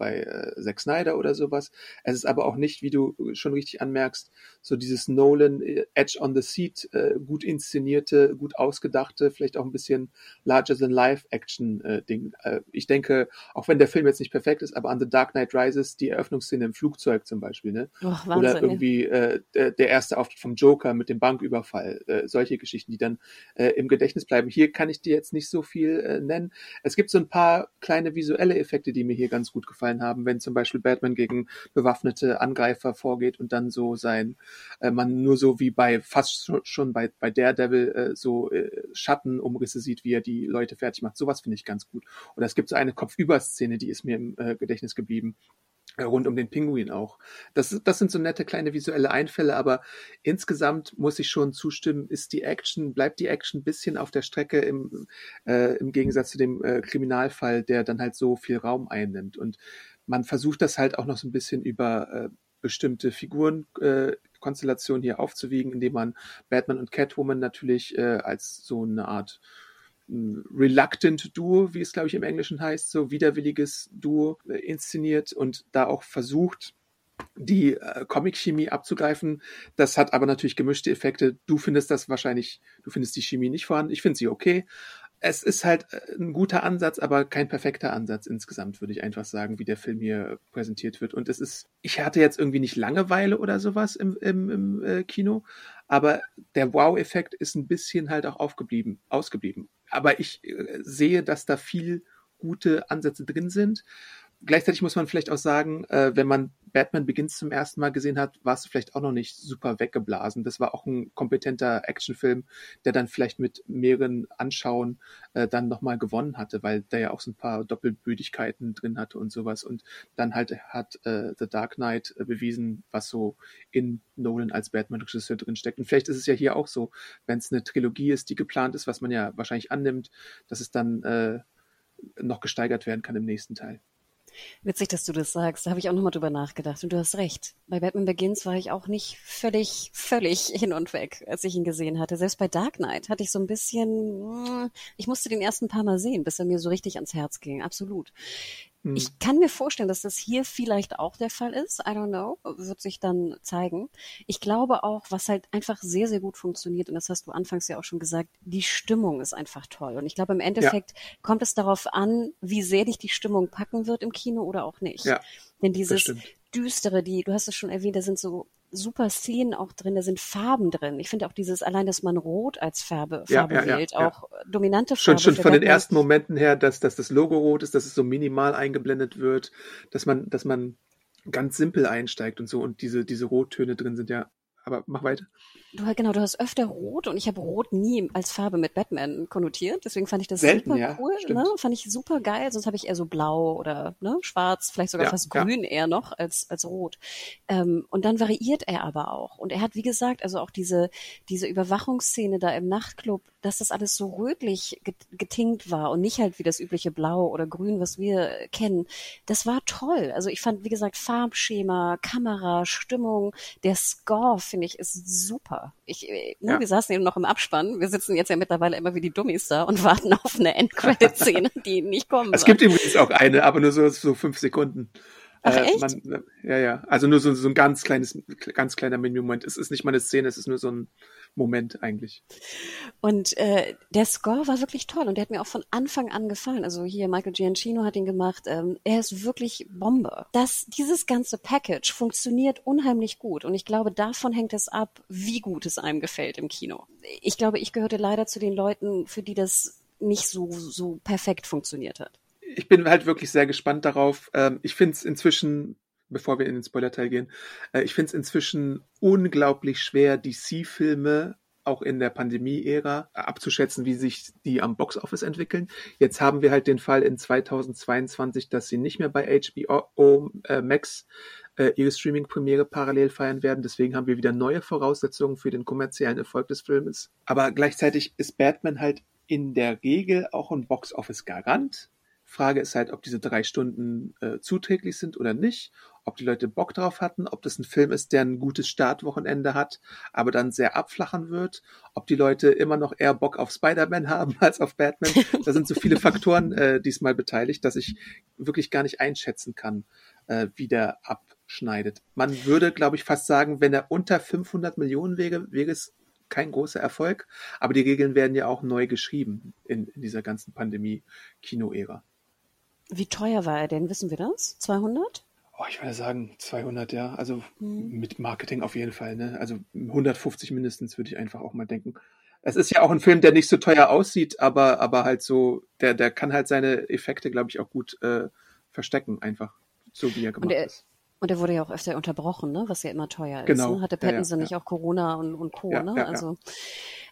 Zack Snyder oder sowas. Es ist aber auch nicht, wie du schon richtig anmerkst, so dieses Nolan Edge on the Seat, gut inszenierte, gut ausgedachte, vielleicht auch ein bisschen Larger-than-Life-Action-Ding. Ich denke, auch wenn der Film jetzt nicht perfekt ist, aber an The Dark Knight Rises, die Eröffnungsszene im Flugzeug zum Beispiel, ne? Och, Wahnsinn, oder irgendwie der erste Auftritt vom Joker mit dem Banküberfall, solche Geschichten, die dann im Gedächtnis bleiben. Hier kann ich dir jetzt nicht so viel nennen. Es gibt so ein paar kleine visuelle Effekte, die mir hier ganz gut gefallen haben, wenn zum Beispiel Batman gegen bewaffnete Angreifer vorgeht und dann so sein, man nur so wie bei, fast schon bei Daredevil, so Schattenumrisse sieht, wie er die Leute fertig macht. Sowas finde ich ganz gut. Oder es gibt so eine Kopfüberszene, die ist mir im Gedächtnis geblieben. Rund um den Penguin auch. Das sind so nette kleine visuelle Einfälle, aber insgesamt muss ich schon zustimmen, bleibt die Action ein bisschen auf der Strecke im Gegensatz zu dem Kriminalfall, der dann halt so viel Raum einnimmt. Und man versucht das halt auch noch so ein bisschen über bestimmte Figurenkonstellationen hier aufzuwiegen, indem man Batman und Catwoman natürlich als so eine Art Reluctant Duo, wie es, glaube ich, im Englischen heißt, so widerwilliges Duo inszeniert und da auch versucht, die Comic-Chemie abzugreifen. Das hat aber natürlich gemischte Effekte. Du findest die Chemie nicht vorhanden. Ich finde sie okay. Es ist halt ein guter Ansatz, aber kein perfekter Ansatz insgesamt, würde ich einfach sagen, wie der Film hier präsentiert wird. Und ich hatte jetzt irgendwie nicht Langeweile oder sowas im Kino, aber der Wow-Effekt ist ein bisschen halt auch ausgeblieben. Aber ich sehe, dass da viel gute Ansätze drin sind. Gleichzeitig muss man vielleicht auch sagen, wenn man Batman Begins zum ersten Mal gesehen hat, war es vielleicht auch noch nicht super weggeblasen. Das war auch ein kompetenter Actionfilm, der dann vielleicht mit mehreren Anschauen dann nochmal gewonnen hatte, weil der ja auch so ein paar Doppelbödigkeiten drin hatte und sowas. Und dann halt hat The Dark Knight bewiesen, was so in Nolan als Batman-Regisseur drinsteckt. Und vielleicht ist es ja hier auch so, wenn es eine Trilogie ist, die geplant ist, was man ja wahrscheinlich annimmt, dass es dann noch gesteigert werden kann im nächsten Teil. Witzig, dass du das sagst. Da habe ich auch nochmal drüber nachgedacht. Und du hast recht. Bei Batman Begins war ich auch nicht völlig hin und weg, als ich ihn gesehen hatte. Selbst bei Dark Knight hatte ich so ein bisschen, ich musste den ersten paar Mal sehen, bis er mir so richtig ans Herz ging. Absolut. Hm. Ich kann mir vorstellen, dass das hier vielleicht auch der Fall ist. I don't know. Wird sich dann zeigen. Ich glaube auch, was halt einfach sehr, sehr gut funktioniert, und das hast du anfangs ja auch schon gesagt, die Stimmung ist einfach toll. Und ich glaube, im Endeffekt kommt es darauf an, wie sehr dich die Stimmung packen wird im Kino oder auch nicht. Ja, denn dieses Düstere, du hast es schon erwähnt, da sind so super Szenen auch drin, da sind Farben drin. Ich finde auch dieses, allein, dass man Rot als Farbe wählt, auch dominante Farbe. Schon von den ersten Momenten her, dass das Logo rot ist, dass es so minimal eingeblendet wird, dass man ganz simpel einsteigt und so, und diese Rottöne drin sind, ja. aber mach weiter. Du hast öfter Rot und ich habe Rot nie als Farbe mit Batman konnotiert, deswegen fand ich das selten, super cool, ne? Fand ich super geil, sonst habe ich eher so blau oder ne, schwarz, vielleicht sogar fast grün eher noch als Rot. Und dann variiert er aber auch und er hat, wie gesagt, also auch diese Überwachungsszene da im Nachtclub, dass das alles so rötlich getinkt war und nicht halt wie das übliche Blau oder Grün, was wir kennen. Das war toll. Also ich fand, wie gesagt, Farbschema, Kamera, Stimmung, der Score, finde ich, ist super. Wir saßen eben noch im Abspann. Wir sitzen jetzt ja mittlerweile immer wie die Dummies da und warten auf eine Endcredit-Szene, die nicht kommen wird. Es gibt übrigens auch eine, aber nur so 5 Sekunden. Ach, echt? Also nur so ein ganz kleiner Mini-Moment. Es ist nicht mal eine Szene, es ist nur so ein Moment eigentlich. Und der Score war wirklich toll und der hat mir auch von Anfang an gefallen. Also hier Michael Giacchino hat ihn gemacht. Er ist wirklich Bombe. Dieses ganze Package funktioniert unheimlich gut und ich glaube, davon hängt es ab, wie gut es einem gefällt im Kino. Ich glaube, ich gehörte leider zu den Leuten, für die das nicht so perfekt funktioniert hat. Ich bin halt wirklich sehr gespannt darauf. Ich finde es inzwischen, bevor wir in den Spoilerteil gehen, ich finde es inzwischen unglaublich schwer, DC-Filme auch in der Pandemie-Ära abzuschätzen, wie sich die am Box-Office entwickeln. Jetzt haben wir halt den Fall in 2022, dass sie nicht mehr bei HBO Max ihre Streaming-Premiere parallel feiern werden. Deswegen haben wir wieder neue Voraussetzungen für den kommerziellen Erfolg des Filmes. Aber gleichzeitig ist Batman halt in der Regel auch ein Box-Office-Garant. Frage ist halt, ob diese 3 Stunden zuträglich sind oder nicht, ob die Leute Bock drauf hatten, ob das ein Film ist, der ein gutes Startwochenende hat, aber dann sehr abflachen wird, ob die Leute immer noch eher Bock auf Spider-Man haben als auf Batman. Da sind so viele Faktoren diesmal beteiligt, dass ich wirklich gar nicht einschätzen kann, wie der abschneidet. Man würde, glaube ich, fast sagen, wenn er unter 500 Millionen wäre es kein großer Erfolg, aber die Regeln werden ja auch neu geschrieben in dieser ganzen Pandemie-Kino-Ära. Wie teuer war er denn? Wissen wir das? 200? Oh, ich würde sagen 200, ja. Also mit Marketing auf jeden Fall, ne? Also 150 mindestens, würde ich einfach auch mal denken. Es ist ja auch ein Film, der nicht so teuer aussieht, aber halt so, der kann halt seine Effekte, glaube ich, auch gut verstecken, einfach so, wie er gemacht ist. Und er wurde ja auch öfter unterbrochen, ne? Was ja immer teuer ist. Genau. Ne? Hatte Pattinson nicht auch Corona und Co. Ja, ne? Ja,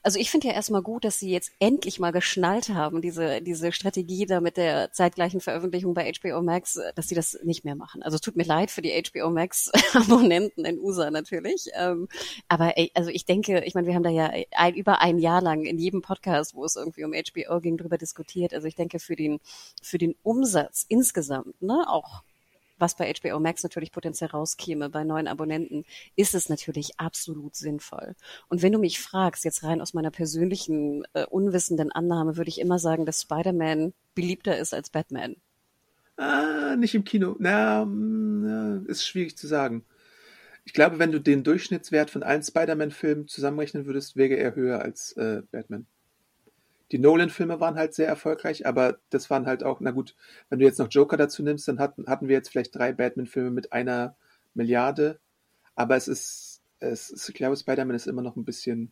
also ich finde ja erstmal gut, dass sie jetzt endlich mal geschnallt haben, diese Strategie da mit der zeitgleichen Veröffentlichung bei HBO Max, dass sie das nicht mehr machen. Also es tut mir leid für die HBO Max Abonnenten in USA natürlich. Aber also ich denke, ich meine, wir haben da ja über ein Jahr lang in jedem Podcast, wo es irgendwie um HBO ging, drüber diskutiert. Also ich denke für den Umsatz insgesamt, ne, auch was bei HBO Max natürlich potenziell rauskäme, bei neuen Abonnenten, ist es natürlich absolut sinnvoll. Und wenn du mich fragst, jetzt rein aus meiner persönlichen, unwissenden Annahme, würde ich immer sagen, dass Spider-Man beliebter ist als Batman. Nicht im Kino. Na, ist schwierig zu sagen. Ich glaube, wenn du den Durchschnittswert von allen Spider-Man-Filmen zusammenrechnen würdest, wäre er höher als Batman. Die Nolan-Filme waren halt sehr erfolgreich, aber das waren halt auch, na gut, wenn du jetzt noch Joker dazu nimmst, dann hatten wir jetzt vielleicht 3 Batman-Filme mit 1 Milliarde, aber ich glaube, Spider-Man ist immer noch ein bisschen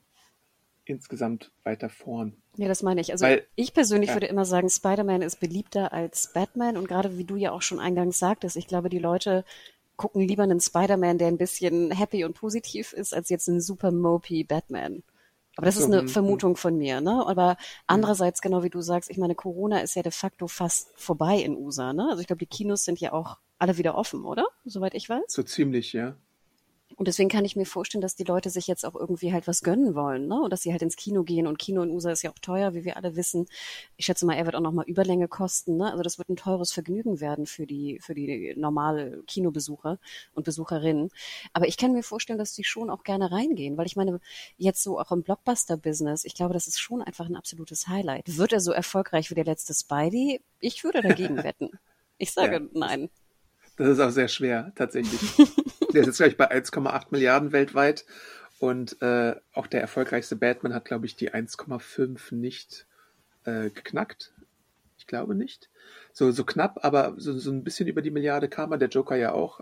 insgesamt weiter vorn. Ja, das meine ich. Also ich persönlich würde immer sagen, Spider-Man ist beliebter als Batman und gerade wie du ja auch schon eingangs sagtest, ich glaube, die Leute gucken lieber einen Spider-Man, der ein bisschen happy und positiv ist, als jetzt einen super mopey Batman. Aber das ist eine Vermutung von mir, ne? Aber andererseits, genau wie du sagst, ich meine, Corona ist ja de facto fast vorbei in USA, ne? Also ich glaube, die Kinos sind ja auch alle wieder offen, oder? Soweit ich weiß. So ziemlich, ja. Und deswegen kann ich mir vorstellen, dass die Leute sich jetzt auch irgendwie halt was gönnen wollen, ne? Und dass sie halt ins Kino gehen. Und Kino in USA ist ja auch teuer, wie wir alle wissen. Ich schätze mal, er wird auch nochmal Überlänge kosten, ne? Also das wird ein teures Vergnügen werden für die normale Kinobesucher und Besucherinnen. Aber ich kann mir vorstellen, dass die schon auch gerne reingehen, weil ich meine, jetzt so auch im Blockbuster-Business, ich glaube, das ist schon einfach ein absolutes Highlight. Wird er so erfolgreich wie der letzte Spidey? Ich würde dagegen wetten. Ich sage nein. Das ist auch sehr schwer, tatsächlich. Der ist jetzt gleich bei 1,8 Milliarden weltweit und auch der erfolgreichste Batman hat, glaube ich, die 1,5 nicht geknackt. Ich glaube nicht. So knapp, aber so ein bisschen über die Milliarde kam er, der Joker ja auch.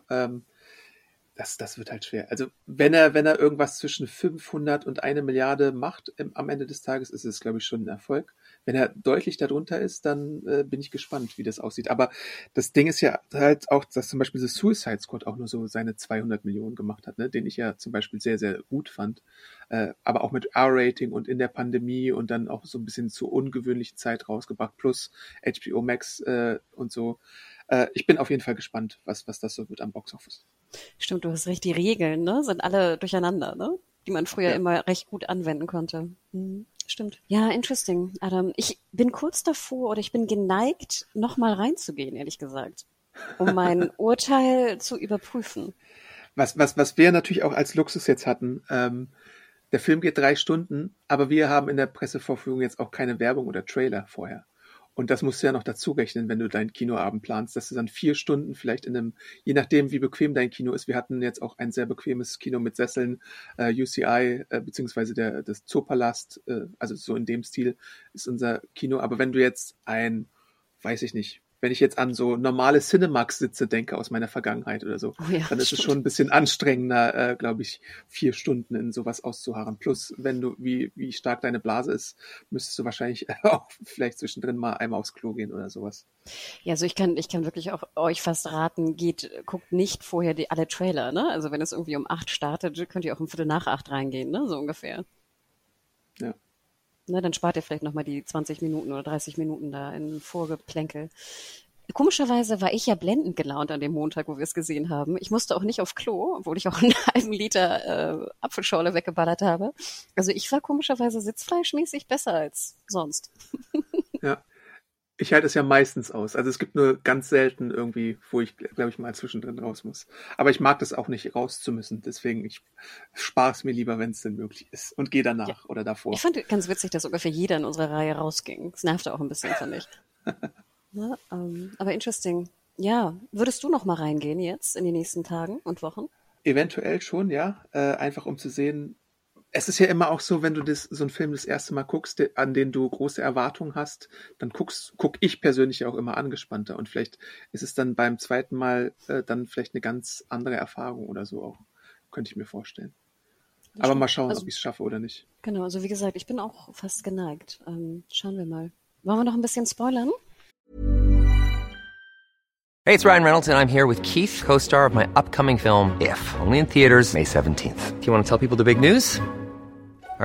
Das wird halt schwer. Also wenn er irgendwas zwischen 500 und 1 Milliarde macht am Ende des Tages, ist es, glaube ich, schon ein Erfolg. Wenn er deutlich darunter ist, dann bin ich gespannt, wie das aussieht. Aber das Ding ist ja halt auch, dass zum Beispiel The Suicide Squad auch nur so seine 200 Millionen gemacht hat, ne? Den ich ja zum Beispiel sehr, sehr gut fand. Aber auch mit R-Rating und in der Pandemie und dann auch so ein bisschen zur ungewöhnlichen Zeit rausgebracht, plus HBO Max und so. Ich bin auf jeden Fall gespannt, was das so wird am Boxoffice. Stimmt, du hast recht, die Regeln, ne? Sind alle durcheinander, ne? Die man früher immer recht gut anwenden konnte. Mhm. Stimmt. Ja, interesting, Adam. Ich bin kurz davor oder ich bin geneigt, nochmal reinzugehen, ehrlich gesagt, um mein Urteil zu überprüfen. Was wir natürlich auch als Luxus jetzt hatten, der Film geht 3 Stunden, aber wir haben in der Pressevorführung jetzt auch keine Werbung oder Trailer vorher. Und das musst du ja noch dazu rechnen, wenn du deinen Kinoabend planst, dass du dann 4 Stunden vielleicht in einem, je nachdem wie bequem dein Kino ist, wir hatten jetzt auch ein sehr bequemes Kino mit Sesseln, UCI, beziehungsweise das Zoopalast, also so in dem Stil ist unser Kino. Aber wenn du jetzt wenn ich jetzt an so normale Cinemax-Sitze denke aus meiner Vergangenheit oder so, dann ist es schon ein bisschen anstrengender, glaube ich, 4 Stunden in sowas auszuharren. Plus, wenn du, wie stark deine Blase ist, müsstest du wahrscheinlich auch vielleicht zwischendrin mal einmal aufs Klo gehen oder sowas. Ja, also ich kann wirklich auch euch fast raten, guckt nicht vorher alle Trailer, ne? Also wenn es irgendwie um 8 startet, könnt ihr auch um 7:45 reingehen, ne? So ungefähr. Ja. Na, dann spart ihr vielleicht nochmal die 20 Minuten oder 30 Minuten da in Vorgeplänkel. Komischerweise war ich ja blendend gelaunt an dem Montag, wo wir es gesehen haben. Ich musste auch nicht auf Klo, obwohl ich auch einen halben Liter Apfelschorle weggeballert habe. Also ich war komischerweise sitzfleischmäßig besser als sonst. Ja, ich halte es ja meistens aus. Also es gibt nur ganz selten irgendwie, wo ich, glaube ich, mal zwischendrin raus muss. Aber ich mag das auch nicht, raus zu müssen. Deswegen, ich spare es mir lieber, wenn es denn möglich ist. Und gehe danach oder davor. Ich fand ganz witzig, dass ungefähr jeder in unserer Reihe rausging. Das nervte auch ein bisschen, fand ich. Na, aber interesting. Ja, würdest du noch mal reingehen jetzt in den nächsten Tagen und Wochen? Eventuell schon, ja. Einfach um zu sehen. Es ist ja immer auch so, wenn du so einen Film das erste Mal guckst, an den du große Erwartungen hast, dann guck ich persönlich auch immer angespannter. Und vielleicht ist es dann beim zweiten Mal dann vielleicht eine ganz andere Erfahrung oder so auch. Könnte ich mir vorstellen. Aber mal schauen, ob ich es schaffe oder nicht. Genau, also wie gesagt, ich bin auch fast geneigt. Schauen wir mal. Wollen wir noch ein bisschen spoilern? Hey, it's Ryan Reynolds, and I'm here with Keith, co-star of my upcoming film, If, only in theaters May 17th. Do you want to tell people the big news? All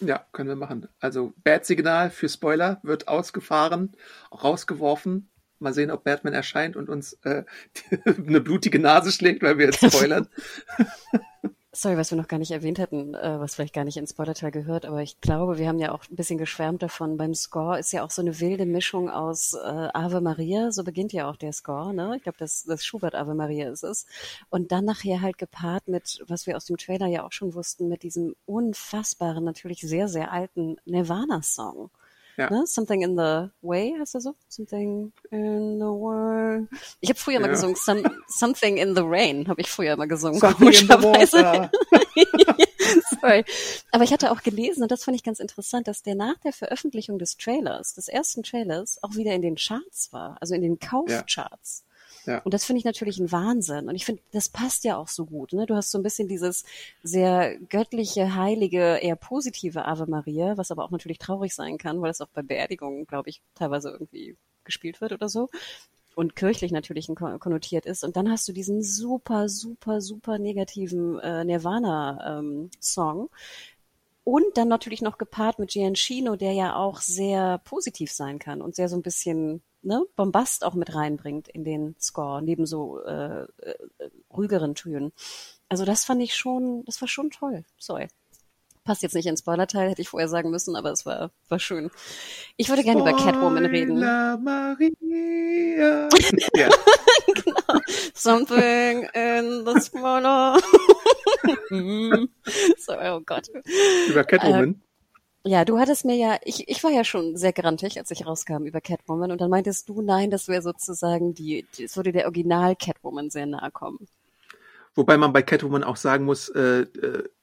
Ja, können wir machen. Also Bat-Signal für Spoiler wird ausgefahren, rausgeworfen. Mal sehen, ob Batman erscheint und uns eine blutige Nase schlägt, weil wir jetzt spoilern. Sorry, was wir noch gar nicht erwähnt hatten, was vielleicht gar nicht ins Spoilerteil gehört, aber ich glaube, wir haben ja auch ein bisschen geschwärmt davon. Beim Score ist ja auch so eine wilde Mischung aus Ave Maria, so beginnt ja auch der Score, ne? Ich glaube, das Schubert Ave Maria ist es. Und dann nachher halt gepaart mit, was wir aus dem Trailer ja auch schon wussten, mit diesem unfassbaren, natürlich sehr, sehr alten Nirvana-Song. Ja. Ne? Something in the way, heißt er so? Something in the way. Ich habe früher mal gesungen, Something in the rain habe ich früher mal gesungen. Komischerweise. Sorry. Aber ich hatte auch gelesen, und das fand ich ganz interessant, dass der nach der Veröffentlichung des ersten Trailers, auch wieder in den Charts war, also in den Kaufcharts. Ja. Und das finde ich natürlich ein Wahnsinn. Und ich finde, das passt ja auch so gut. Ne? Du hast so ein bisschen dieses sehr göttliche, heilige, eher positive Ave Maria, was aber auch natürlich traurig sein kann, weil es auch bei Beerdigungen, glaube ich, teilweise irgendwie gespielt wird oder so. Und kirchlich natürlich konnotiert ist. Und dann hast du diesen super, super, super negativen Nirvana-Song. Und dann natürlich noch gepaart mit Giancino, der ja auch sehr positiv sein kann und sehr so ein bisschen Bombast auch mit reinbringt in den Score, neben so ruhigeren Tönen. Also das war schon toll. Sorry. Passt jetzt nicht ins Spoilerteil, hätte ich vorher sagen müssen, aber es war schön. Ich würde gerne über Catwoman reden. Maria. Ja. Genau. Something in the spoiler. Sorry, oh Gott. Über Catwoman? Ja, du hattest mir ja, ich war ja schon sehr grantig, als ich rauskam über Catwoman, und dann meintest du, nein, das wäre sozusagen es würde der Original-Catwoman sehr nahe kommen. Wobei man bei Catwoman auch sagen muss,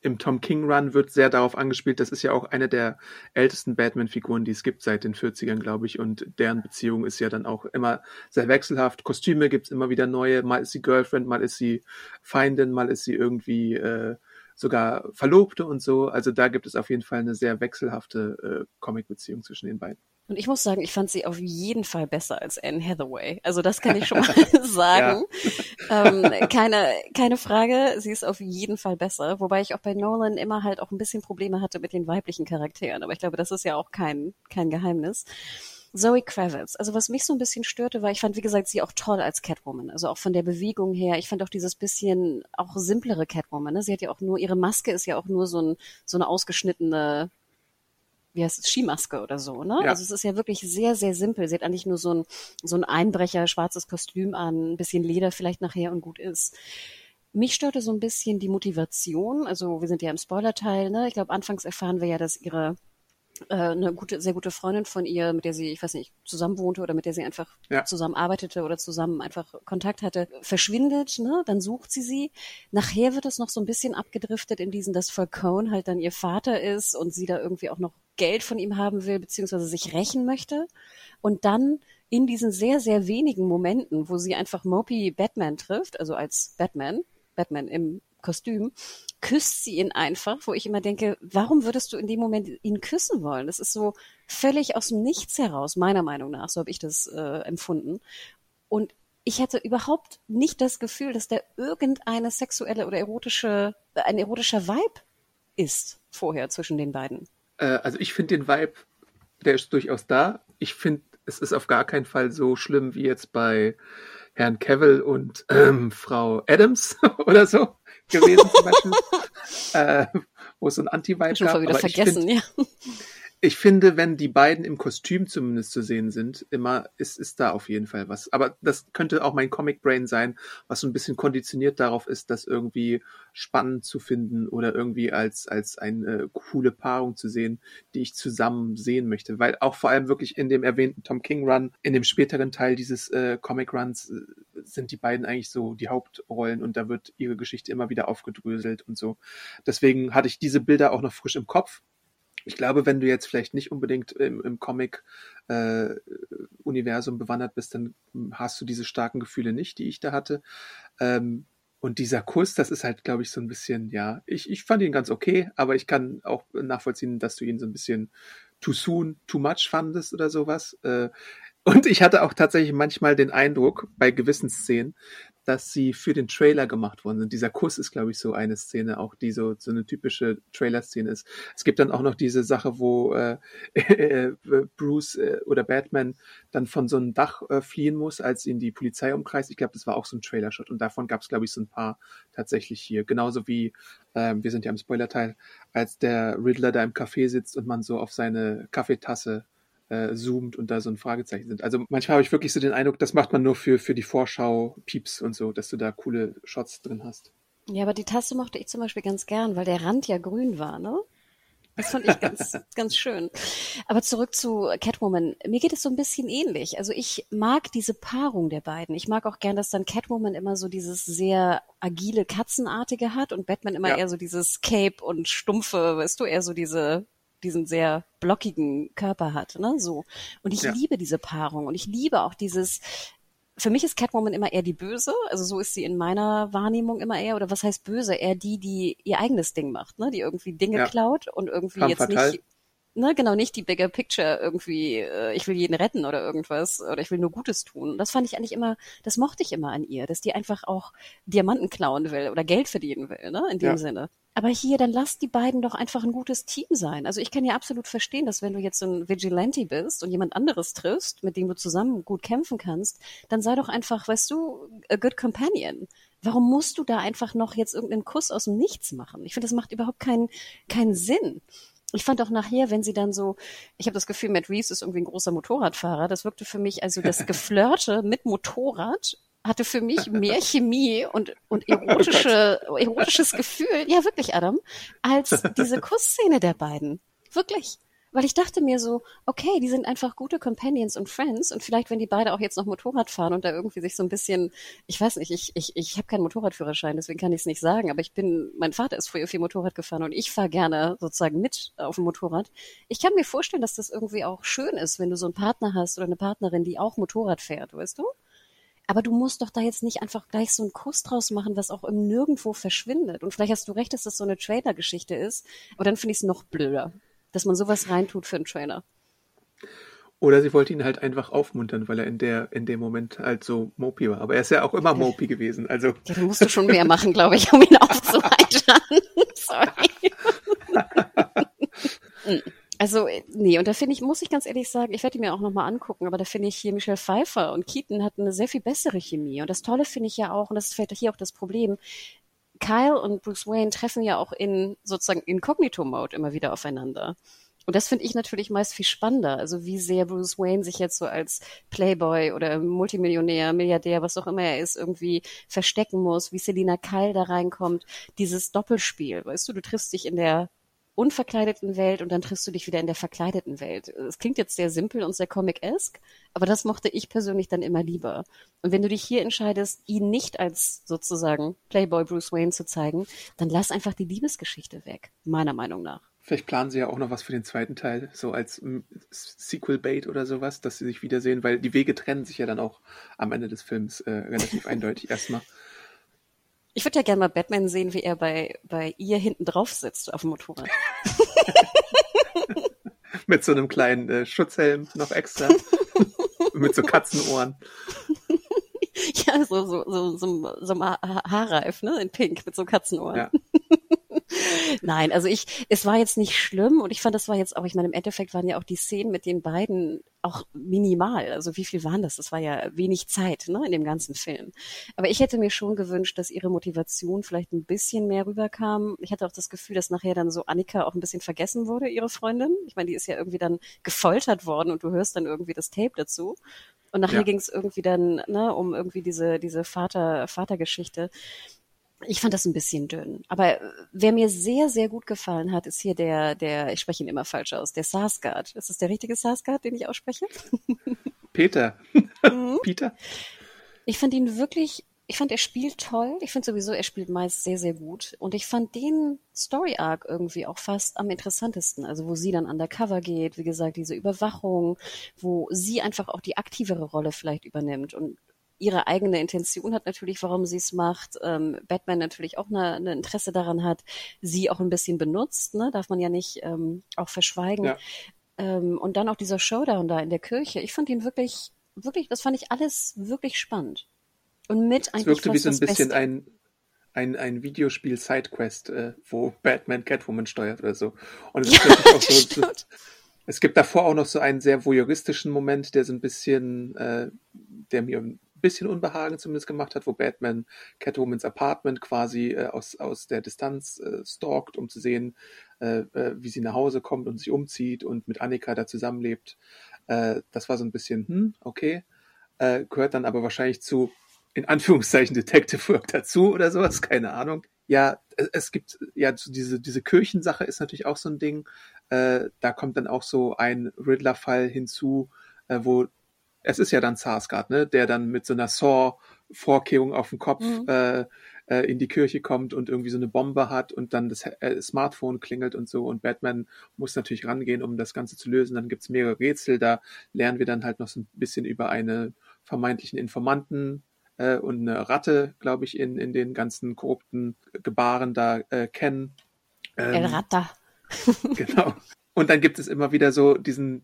im Tom King Run wird sehr darauf angespielt, das ist ja auch eine der ältesten Batman-Figuren, die es gibt seit den 40ern, glaube ich, und deren Beziehung ist ja dann auch immer sehr wechselhaft. Kostüme gibt's immer wieder neue, mal ist sie Girlfriend, mal ist sie Feindin, mal ist sie irgendwie sogar Verlobte und so. Also da gibt es auf jeden Fall eine sehr wechselhafte Comic-Beziehung zwischen den beiden. Und ich muss sagen, ich fand sie auf jeden Fall besser als Anne Hathaway. Also das kann ich schon mal sagen. Ja. Keine Frage, sie ist auf jeden Fall besser. Wobei ich auch bei Nolan immer halt auch ein bisschen Probleme hatte mit den weiblichen Charakteren. Aber ich glaube, das ist ja auch kein Geheimnis. Zoe Kravitz. Also was mich so ein bisschen störte, war, ich fand, wie gesagt, sie auch toll als Catwoman. Also auch von der Bewegung her. Ich fand auch dieses bisschen auch simplere Catwoman. Ne? Sie hat ja auch nur, ihre Maske ist ja auch nur so eine ausgeschnittene, wie heißt es, Skimaske oder so, ne? Ja. Also es ist ja wirklich sehr, sehr simpel. Sie hat eigentlich nur so ein Einbrecher, schwarzes Kostüm an, ein bisschen Leder vielleicht nachher und gut ist. Mich störte so ein bisschen die Motivation. Also wir sind ja im Spoilerteil, ne? Ich glaube, anfangs erfahren wir ja, dass ihre eine sehr gute Freundin von ihr, mit der sie, ich weiß nicht, zusammen wohnte oder mit der sie einfach zusammen arbeitete oder zusammen einfach Kontakt hatte, verschwindet, ne? Dann sucht sie. Nachher wird es noch so ein bisschen abgedriftet in diesen, dass Falcone halt dann ihr Vater ist und sie da irgendwie auch noch Geld von ihm haben will, beziehungsweise sich rächen möchte. Und dann in diesen sehr, sehr wenigen Momenten, wo sie einfach Mopey Batman trifft, also als Batman im Kostüm, küsst sie ihn einfach, wo ich immer denke, warum würdest du in dem Moment ihn küssen wollen? Das ist so völlig aus dem Nichts heraus, meiner Meinung nach, so habe ich das empfunden. Und ich hatte überhaupt nicht das Gefühl, dass da irgendeine sexuelle oder ein erotischer Vibe ist vorher zwischen den beiden. Also ich finde den Vibe, der ist durchaus da. Ich finde, es ist auf gar keinen Fall so schlimm wie jetzt bei Herrn Cavill und Frau Adams oder so gewesen zum Beispiel, wo es so ein Anti-Vibe gab. Aber ich finde, wenn die beiden im Kostüm zumindest zu sehen sind, immer ist da auf jeden Fall was. Aber das könnte auch mein Comic-Brain sein, was so ein bisschen konditioniert darauf ist, das irgendwie spannend zu finden oder irgendwie als eine coole Paarung zu sehen, die ich zusammen sehen möchte. Weil auch vor allem wirklich in dem erwähnten Tom King Run, in dem späteren Teil dieses Comic-Runs, sind die beiden eigentlich so die Hauptrollen und da wird ihre Geschichte immer wieder aufgedröselt und so. Deswegen hatte ich diese Bilder auch noch frisch im Kopf. Ich glaube, wenn du jetzt vielleicht nicht unbedingt im Comic-Universum bewandert bist, dann hast du diese starken Gefühle nicht, die ich da hatte. Und dieser Kuss, das ist halt, glaube ich, so ein bisschen, ja, ich fand ihn ganz okay, aber ich kann auch nachvollziehen, dass du ihn so ein bisschen too soon, too much fandest oder sowas. Und ich hatte auch tatsächlich manchmal den Eindruck, bei gewissen Szenen, dass sie für den Trailer gemacht worden sind. Dieser Kuss ist, glaube ich, so eine Szene, auch die so eine typische Trailer-Szene ist. Es gibt dann auch noch diese Sache, wo Bruce oder Batman dann von so einem Dach fliehen muss, als ihn die Polizei umkreist. Ich glaube, das war auch so ein Trailer-Shot. Und davon gab es, glaube ich, so ein paar tatsächlich hier. Genauso wie, wir sind ja im Spoilerteil, als der Riddler da im Café sitzt und man so auf seine Kaffeetasse zoomt und da so ein Fragezeichen sind. Also manchmal habe ich wirklich so den Eindruck, das macht man nur für die Vorschau, Pieps und so, dass du da coole Shots drin hast. Ja, aber die Tasse mochte ich zum Beispiel ganz gern, weil der Rand ja grün war, ne? Das fand ich ganz, ganz schön. Aber zurück zu Catwoman. Mir geht es so ein bisschen ähnlich. Also ich mag diese Paarung der beiden. Ich mag auch gern, dass dann Catwoman immer so dieses sehr agile, katzenartige hat und Batman immer eher so dieses Cape und stumpfe, weißt du, eher so diesen sehr blockigen Körper hat, ne, so. Und ich liebe diese Paarung und ich liebe auch dieses, für mich ist Catwoman immer eher die Böse, also so ist sie in meiner Wahrnehmung immer eher, oder was heißt böse, eher die ihr eigenes Ding macht, ne, die irgendwie Dinge klaut und irgendwie Femme jetzt fatal. Nicht, ne, genau, nicht die Bigger Picture irgendwie, ich will jeden retten oder irgendwas, oder ich will nur Gutes tun. Und das fand ich eigentlich immer, das mochte ich immer an ihr, dass die einfach auch Diamanten klauen will oder Geld verdienen will, ne, in dem Sinne. Aber hier, dann lasst die beiden doch einfach ein gutes Team sein. Also ich kann ja absolut verstehen, dass wenn du jetzt so ein Vigilante bist und jemand anderes triffst, mit dem du zusammen gut kämpfen kannst, dann sei doch einfach, weißt du, a good companion. Warum musst du da einfach noch jetzt irgendeinen Kuss aus dem Nichts machen? Ich finde, das macht überhaupt keinen Sinn. Ich fand auch nachher, wenn sie dann so, ich habe das Gefühl, Matt Reeves ist irgendwie ein großer Motorradfahrer. Das wirkte für mich, also das Geflirte mit Motorrad hatte für mich mehr Chemie und erotisches Gefühl, ja wirklich, Adam, als diese Kussszene der beiden. Wirklich. weil ich dachte mir so, okay, die sind einfach gute Companions und Friends und vielleicht, wenn die beide auch jetzt noch Motorrad fahren und da irgendwie sich so ein bisschen, ich weiß nicht, ich habe keinen Motorradführerschein, deswegen kann ich es nicht sagen, aber mein Vater ist früher viel Motorrad gefahren und ich fahre gerne sozusagen mit auf dem Motorrad. Ich kann mir vorstellen, dass das irgendwie auch schön ist, wenn du so einen Partner hast oder eine Partnerin, die auch Motorrad fährt, weißt du? Aber du musst doch da jetzt nicht einfach gleich so einen Kuss draus machen, was auch im Nirgendwo verschwindet. Und vielleicht hast du recht, dass das so eine Trailer-Geschichte ist. Aber dann finde ich es noch blöder, dass man sowas reintut für einen Trailer. Oder sie wollte ihn halt einfach aufmuntern, weil er in dem Moment halt so mopey war. Aber er ist ja auch immer mopey gewesen. Also. Ja, dann musst du schon mehr machen, glaube ich, um ihn aufzuheitern. Sorry. Also, nee, und da finde ich, muss ich ganz ehrlich sagen, ich werde die mir auch nochmal angucken, aber da finde ich hier Michelle Pfeiffer und Keaton hatten eine sehr viel bessere Chemie. Und das Tolle finde ich ja auch, und das ist vielleicht hier auch das Problem, Kyle und Bruce Wayne treffen ja auch in sozusagen Inkognito-Mode immer wieder aufeinander. Und das finde ich natürlich meist viel spannender. Also wie sehr Bruce Wayne sich jetzt so als Playboy oder Multimillionär, Milliardär, was auch immer er ist, irgendwie verstecken muss, wie Selina Kyle da reinkommt. Dieses Doppelspiel, weißt du, du triffst dich in der unverkleideten Welt und dann triffst du dich wieder in der verkleideten Welt. Es klingt jetzt sehr simpel und sehr comic-esque, aber das mochte ich persönlich dann immer lieber. Und wenn du dich hier entscheidest, ihn nicht als sozusagen Playboy Bruce Wayne zu zeigen, dann lass einfach die Liebesgeschichte weg, meiner Meinung nach. Vielleicht planen sie ja auch noch was für den zweiten Teil, so als Sequel-Bait oder sowas, dass sie sich wiedersehen, weil die Wege trennen sich ja dann auch am Ende des Films relativ eindeutig erstmal. Ich würde ja gerne mal Batman sehen, wie er bei ihr hinten drauf sitzt auf dem Motorrad. Mit so einem kleinen Schutzhelm noch extra. Mit so Katzenohren. Ja, so ein Haarreif, ne? In Pink mit so Katzenohren. Ja. Nein, also es war jetzt nicht schlimm und ich fand, das war jetzt auch, ich meine, im Endeffekt waren ja auch die Szenen mit den beiden auch minimal. Also wie viel waren das? Das war ja wenig Zeit, ne, in dem ganzen Film. Aber ich hätte mir schon gewünscht, dass ihre Motivation vielleicht ein bisschen mehr rüberkam. Ich hatte auch das Gefühl, dass nachher dann so Annika auch ein bisschen vergessen wurde, ihre Freundin. Ich meine, die ist ja irgendwie dann gefoltert worden und du hörst dann irgendwie das Tape dazu. Und nachher ging es irgendwie dann, ne, um irgendwie diese Vatergeschichte. Ich fand das ein bisschen dünn. Aber wer mir sehr, sehr gut gefallen hat, ist hier ich spreche ihn immer falsch aus, der Sarsgaard. Ist das der richtige Sarsgaard, den ich ausspreche? Peter. Peter? Ich fand ihn wirklich, er spielt toll. Ich finde sowieso, er spielt meist sehr, sehr gut. Und ich fand den Story-Arc irgendwie auch fast am interessantesten. Also wo sie dann undercover geht, wie gesagt, diese Überwachung, wo sie einfach auch die aktivere Rolle vielleicht übernimmt und ihre eigene Intention hat natürlich, warum sie es macht. Batman natürlich auch ein Interesse daran hat, sie auch ein bisschen benutzt, ne? Darf man ja nicht auch verschweigen. Ja. Und dann auch dieser Showdown da in der Kirche. Ich fand ihn wirklich, wirklich, das fand ich alles wirklich spannend. Und mit eigentlich fast das Beste. Es wirkte wie so ein bisschen ein Videospiel-Sidequest, wo Batman Catwoman steuert oder so. Und es ist auch so... Es gibt davor auch noch so einen sehr voyeuristischen Moment, der so ein bisschen, der mir ein bisschen Unbehagen zumindest gemacht hat, wo Batman Catwomans Apartment quasi aus der Distanz stalkt, um zu sehen, wie sie nach Hause kommt und sich umzieht und mit Annika da zusammenlebt. Das war so ein bisschen, okay. Gehört dann aber wahrscheinlich zu, in Anführungszeichen, Detective Work dazu oder sowas, keine Ahnung. Ja, es gibt, ja, diese Kirchensache ist natürlich auch so ein Ding. Da kommt dann auch so ein Riddler-Fall hinzu, wo, es ist ja dann Sarsgaard, ne, der dann mit so einer Saw-Vorkehrung auf dem Kopf in die Kirche kommt und irgendwie so eine Bombe hat und dann das Smartphone klingelt und so und Batman muss natürlich rangehen, um das Ganze zu lösen. Dann gibt's mehrere Rätsel, da lernen wir dann halt noch so ein bisschen über einen vermeintlichen Informanten und eine Ratte, glaube ich, in den ganzen korrupten Gebaren da kennen. El Rata. Genau. Und dann gibt es immer wieder so diesen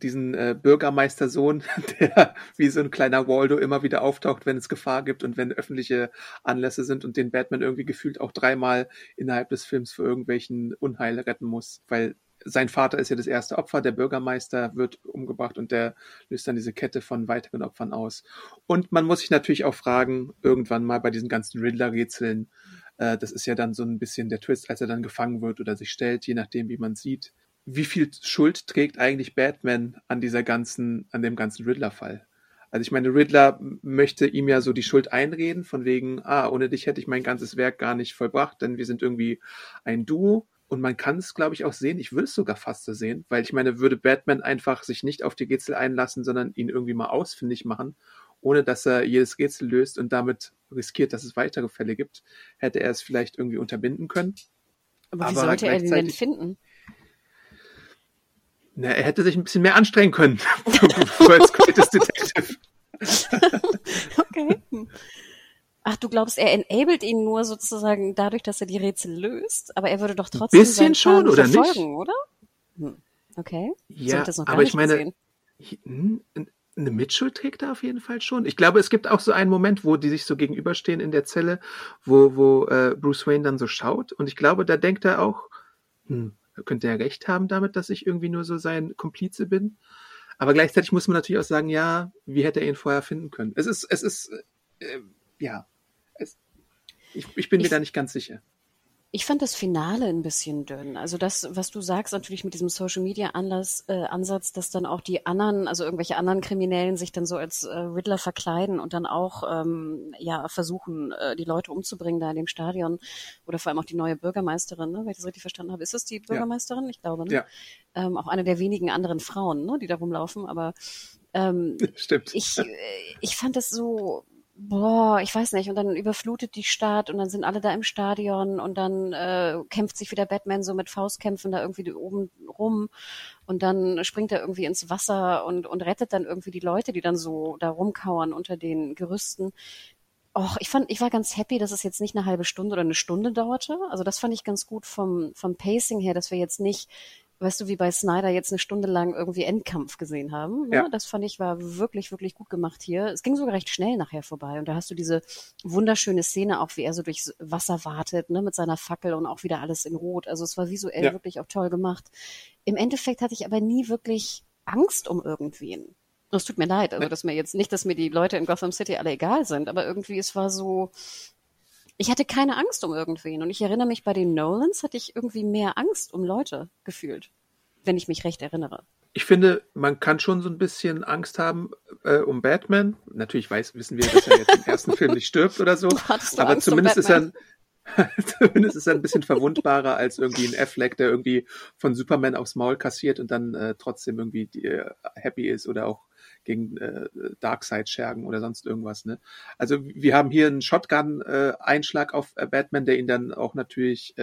Bürgermeistersohn, der wie so ein kleiner Waldo immer wieder auftaucht, wenn es Gefahr gibt und wenn öffentliche Anlässe sind und den Batman irgendwie gefühlt auch dreimal innerhalb des Films vor irgendwelchen Unheil retten muss, weil sein Vater ist ja das erste Opfer, der Bürgermeister wird umgebracht und der löst dann diese Kette von weiteren Opfern aus. Und man muss sich natürlich auch fragen, irgendwann mal bei diesen ganzen Riddler-Rätseln, das ist ja dann so ein bisschen der Twist, als er dann gefangen wird oder sich stellt, je nachdem, wie man sieht. Wie viel Schuld trägt eigentlich Batman an dem ganzen Riddler-Fall? Also ich meine, Riddler möchte ihm ja so die Schuld einreden, von wegen, ohne dich hätte ich mein ganzes Werk gar nicht vollbracht, denn wir sind irgendwie ein Duo. Und man kann es, glaube ich, auch sehen. Ich würde es sogar fast so sehen, weil ich meine, würde Batman einfach sich nicht auf die Rätsel einlassen, sondern ihn irgendwie mal ausfindig machen, ohne dass er jedes Rätsel löst und damit riskiert, dass es weitere Fälle gibt, hätte er es vielleicht irgendwie unterbinden können. Aber wie sollte er den denn finden? Na, er hätte sich ein bisschen mehr anstrengen können. Als Greatest Detective. Okay. Ach, du glaubst, er enabled ihn nur sozusagen dadurch, dass er die Rätsel löst, aber er würde doch trotzdem ein bisschen schon, oder nicht? Verfolgen, oder? Okay. Ja, so habe ich das noch gar aber nicht ich meine, gesehen. Eine Mitschuld trägt er auf jeden Fall schon. Ich glaube, es gibt auch so einen Moment, wo die sich so gegenüberstehen in der Zelle, wo Bruce Wayne dann so schaut und ich glaube, da denkt er auch, könnte er recht haben damit, dass ich irgendwie nur so sein Komplize bin. Aber gleichzeitig muss man natürlich auch sagen, ja, wie hätte er ihn vorher finden können? Ich bin mir da nicht ganz sicher. Ich fand das Finale ein bisschen dünn. Also das, was du sagst, natürlich mit diesem Social-Media-Ansatz, dass dann auch die anderen, also irgendwelche anderen Kriminellen sich dann so als Riddler verkleiden und dann auch versuchen, die Leute umzubringen da in dem Stadion. Oder vor allem auch die neue Bürgermeisterin, ne, wenn ich das richtig verstanden habe. Ist das die Bürgermeisterin? Ja. Ich glaube, ne? Ja. Auch eine der wenigen anderen Frauen, ne, die da rumlaufen. Aber stimmt. Ich fand das so... Boah, ich weiß nicht. Und dann überflutet die Stadt und dann sind alle da im Stadion und dann kämpft sich wieder Batman so mit Faustkämpfen da irgendwie oben rum und dann springt er irgendwie ins Wasser und rettet dann irgendwie die Leute, die dann so da rumkauern unter den Gerüsten. Och, ich war ganz happy, dass es jetzt nicht eine halbe Stunde oder eine Stunde dauerte. Also das fand ich ganz gut vom Pacing her, dass wir jetzt nicht, weißt du, wie bei Snyder jetzt eine Stunde lang irgendwie Endkampf gesehen haben. Ja. Das fand ich war wirklich, wirklich gut gemacht hier. Es ging sogar recht schnell nachher vorbei. Und da hast du diese wunderschöne Szene auch, wie er so durchs Wasser wartet, ne, mit seiner Fackel und auch wieder alles in Rot. Also es war visuell wirklich auch toll gemacht. Im Endeffekt hatte ich aber nie wirklich Angst um irgendwen. Das tut mir leid. Also dass mir jetzt nicht, dass mir die Leute in Gotham City alle egal sind, aber irgendwie es war so... Ich hatte keine Angst um irgendwen. Und ich erinnere mich, bei den Nolans hatte ich irgendwie mehr Angst um Leute gefühlt, wenn ich mich recht erinnere. Ich finde, man kann schon so ein bisschen Angst haben um Batman. Natürlich wissen wir, dass er jetzt im ersten Film nicht stirbt oder so. Aber Angst zumindest um ist er ein bisschen verwundbarer als irgendwie ein Affleck, der irgendwie von Superman aufs Maul kassiert und dann trotzdem irgendwie happy ist oder auch gegen Darkseid-Schergen oder sonst irgendwas. Ne? Also wir haben hier einen Shotgun-Einschlag auf Batman, der ihn dann auch natürlich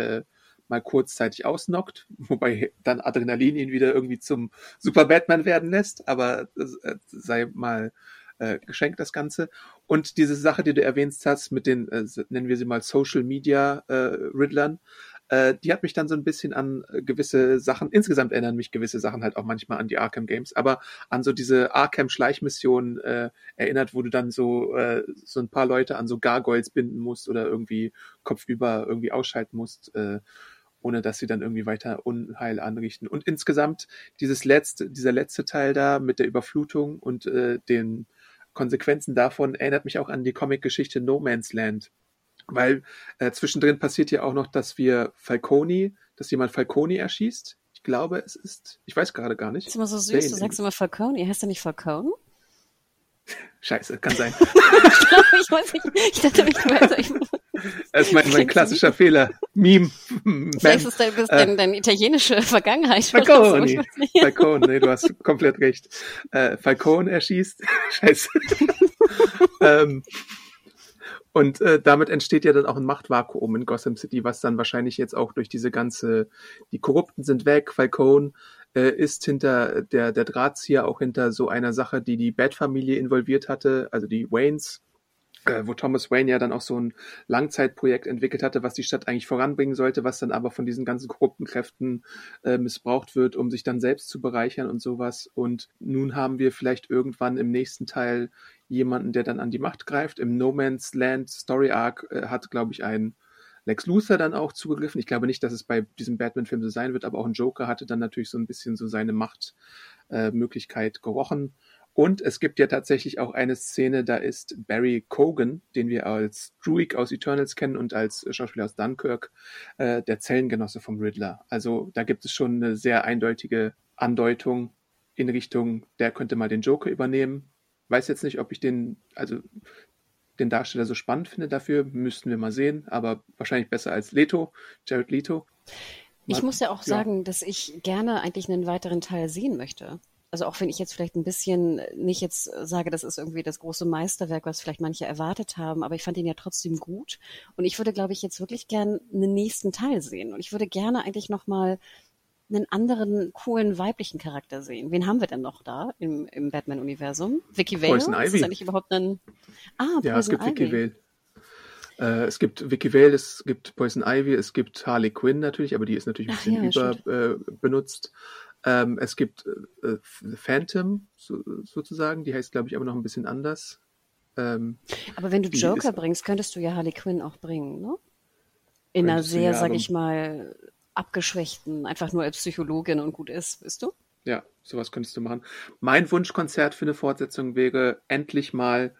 mal kurzzeitig ausnockt, wobei dann Adrenalin ihn wieder irgendwie zum Super-Batman werden lässt, aber sei mal geschenkt das Ganze. Und diese Sache, die du erwähnt hast mit den, nennen wir sie mal Social-Media-Riddlern, die hat mich dann so ein bisschen an gewisse Sachen, insgesamt erinnern mich gewisse Sachen halt auch manchmal an die Arkham Games, aber an so diese Arkham-Schleichmissionen erinnert, wo du dann so ein paar Leute an so Gargoyles binden musst oder irgendwie kopfüber irgendwie ausschalten musst, ohne dass sie dann irgendwie weiter Unheil anrichten. Und insgesamt dieser letzte Teil da mit der Überflutung und den Konsequenzen davon erinnert mich auch an die Comic-Geschichte No Man's Land. Weil zwischendrin passiert ja auch noch, dass jemand Falcone erschießt. Ich glaube, es ist, ich weiß gerade gar nicht. Das ist immer so süß, du sagst immer Falcone. Heißt er nicht Falcone? Scheiße, kann sein. Ich weiß nicht, ich dachte mich weiter. Das ist mein klassischer Fehler. Meme. Vielleicht ist das deine italienische Vergangenheit. Falcone. Falcone, nee, du hast komplett recht. Falcone erschießt. Scheiße. Und damit entsteht ja dann auch ein Machtvakuum in Gotham City, was dann wahrscheinlich jetzt auch durch diese ganze, die Korrupten sind weg, Falcone ist hinter der Drahtzieher auch hinter so einer Sache, die Bat-Familie involviert hatte, also die Waynes, wo Thomas Wayne ja dann auch so ein Langzeitprojekt entwickelt hatte, was die Stadt eigentlich voranbringen sollte, was dann aber von diesen ganzen korrupten Kräften missbraucht wird, um sich dann selbst zu bereichern und sowas. Und nun haben wir vielleicht irgendwann im nächsten Teil jemanden, der dann an die Macht greift. Im No Man's Land Story Arc hat, glaube ich, ein Lex Luthor dann auch zugegriffen. Ich glaube nicht, dass es bei diesem Batman-Film so sein wird, aber auch ein Joker hatte dann natürlich so ein bisschen so seine Machtmöglichkeit gerochen. Und es gibt ja tatsächlich auch eine Szene, da ist Barry Keoghan, den wir als Druig aus Eternals kennen und als Schauspieler aus Dunkirk, der Zellengenosse vom Riddler. Also da gibt es schon eine sehr eindeutige Andeutung in Richtung, der könnte mal den Joker übernehmen. Weiß jetzt nicht, ob ich den Darsteller so spannend finde. Dafür müssten wir mal sehen, aber wahrscheinlich besser als Jared Leto. Ich muss ja auch sagen, dass ich gerne eigentlich einen weiteren Teil sehen möchte. Also auch wenn ich jetzt vielleicht ein bisschen nicht jetzt sage, das ist irgendwie das große Meisterwerk, was vielleicht manche erwartet haben, aber ich fand ihn ja trotzdem gut. Und ich würde, glaube ich, jetzt wirklich gern einen nächsten Teil sehen. Und ich würde gerne eigentlich nochmal einen anderen coolen weiblichen Charakter sehen. Wen haben wir denn noch da im Batman-Universum? Vicky Vale? Poison Ivy. Ist da nicht überhaupt ein... Ja, es gibt Ivy. Vicky Vale. Es gibt Vicky Vale, es gibt Poison Ivy, es gibt Harley Quinn natürlich, aber die ist natürlich ein bisschen überbenutzt. Es gibt The Phantom sozusagen, die heißt, glaube ich, aber noch ein bisschen anders. Aber wenn du Joker bringst, könntest du ja Harley Quinn auch bringen, ne? In einer sehr, sage ich mal, abgeschwächten, einfach nur als Psychologin und gut ist, bist du? Ja, sowas könntest du machen. Mein Wunschkonzert für eine Fortsetzung wäre endlich mal,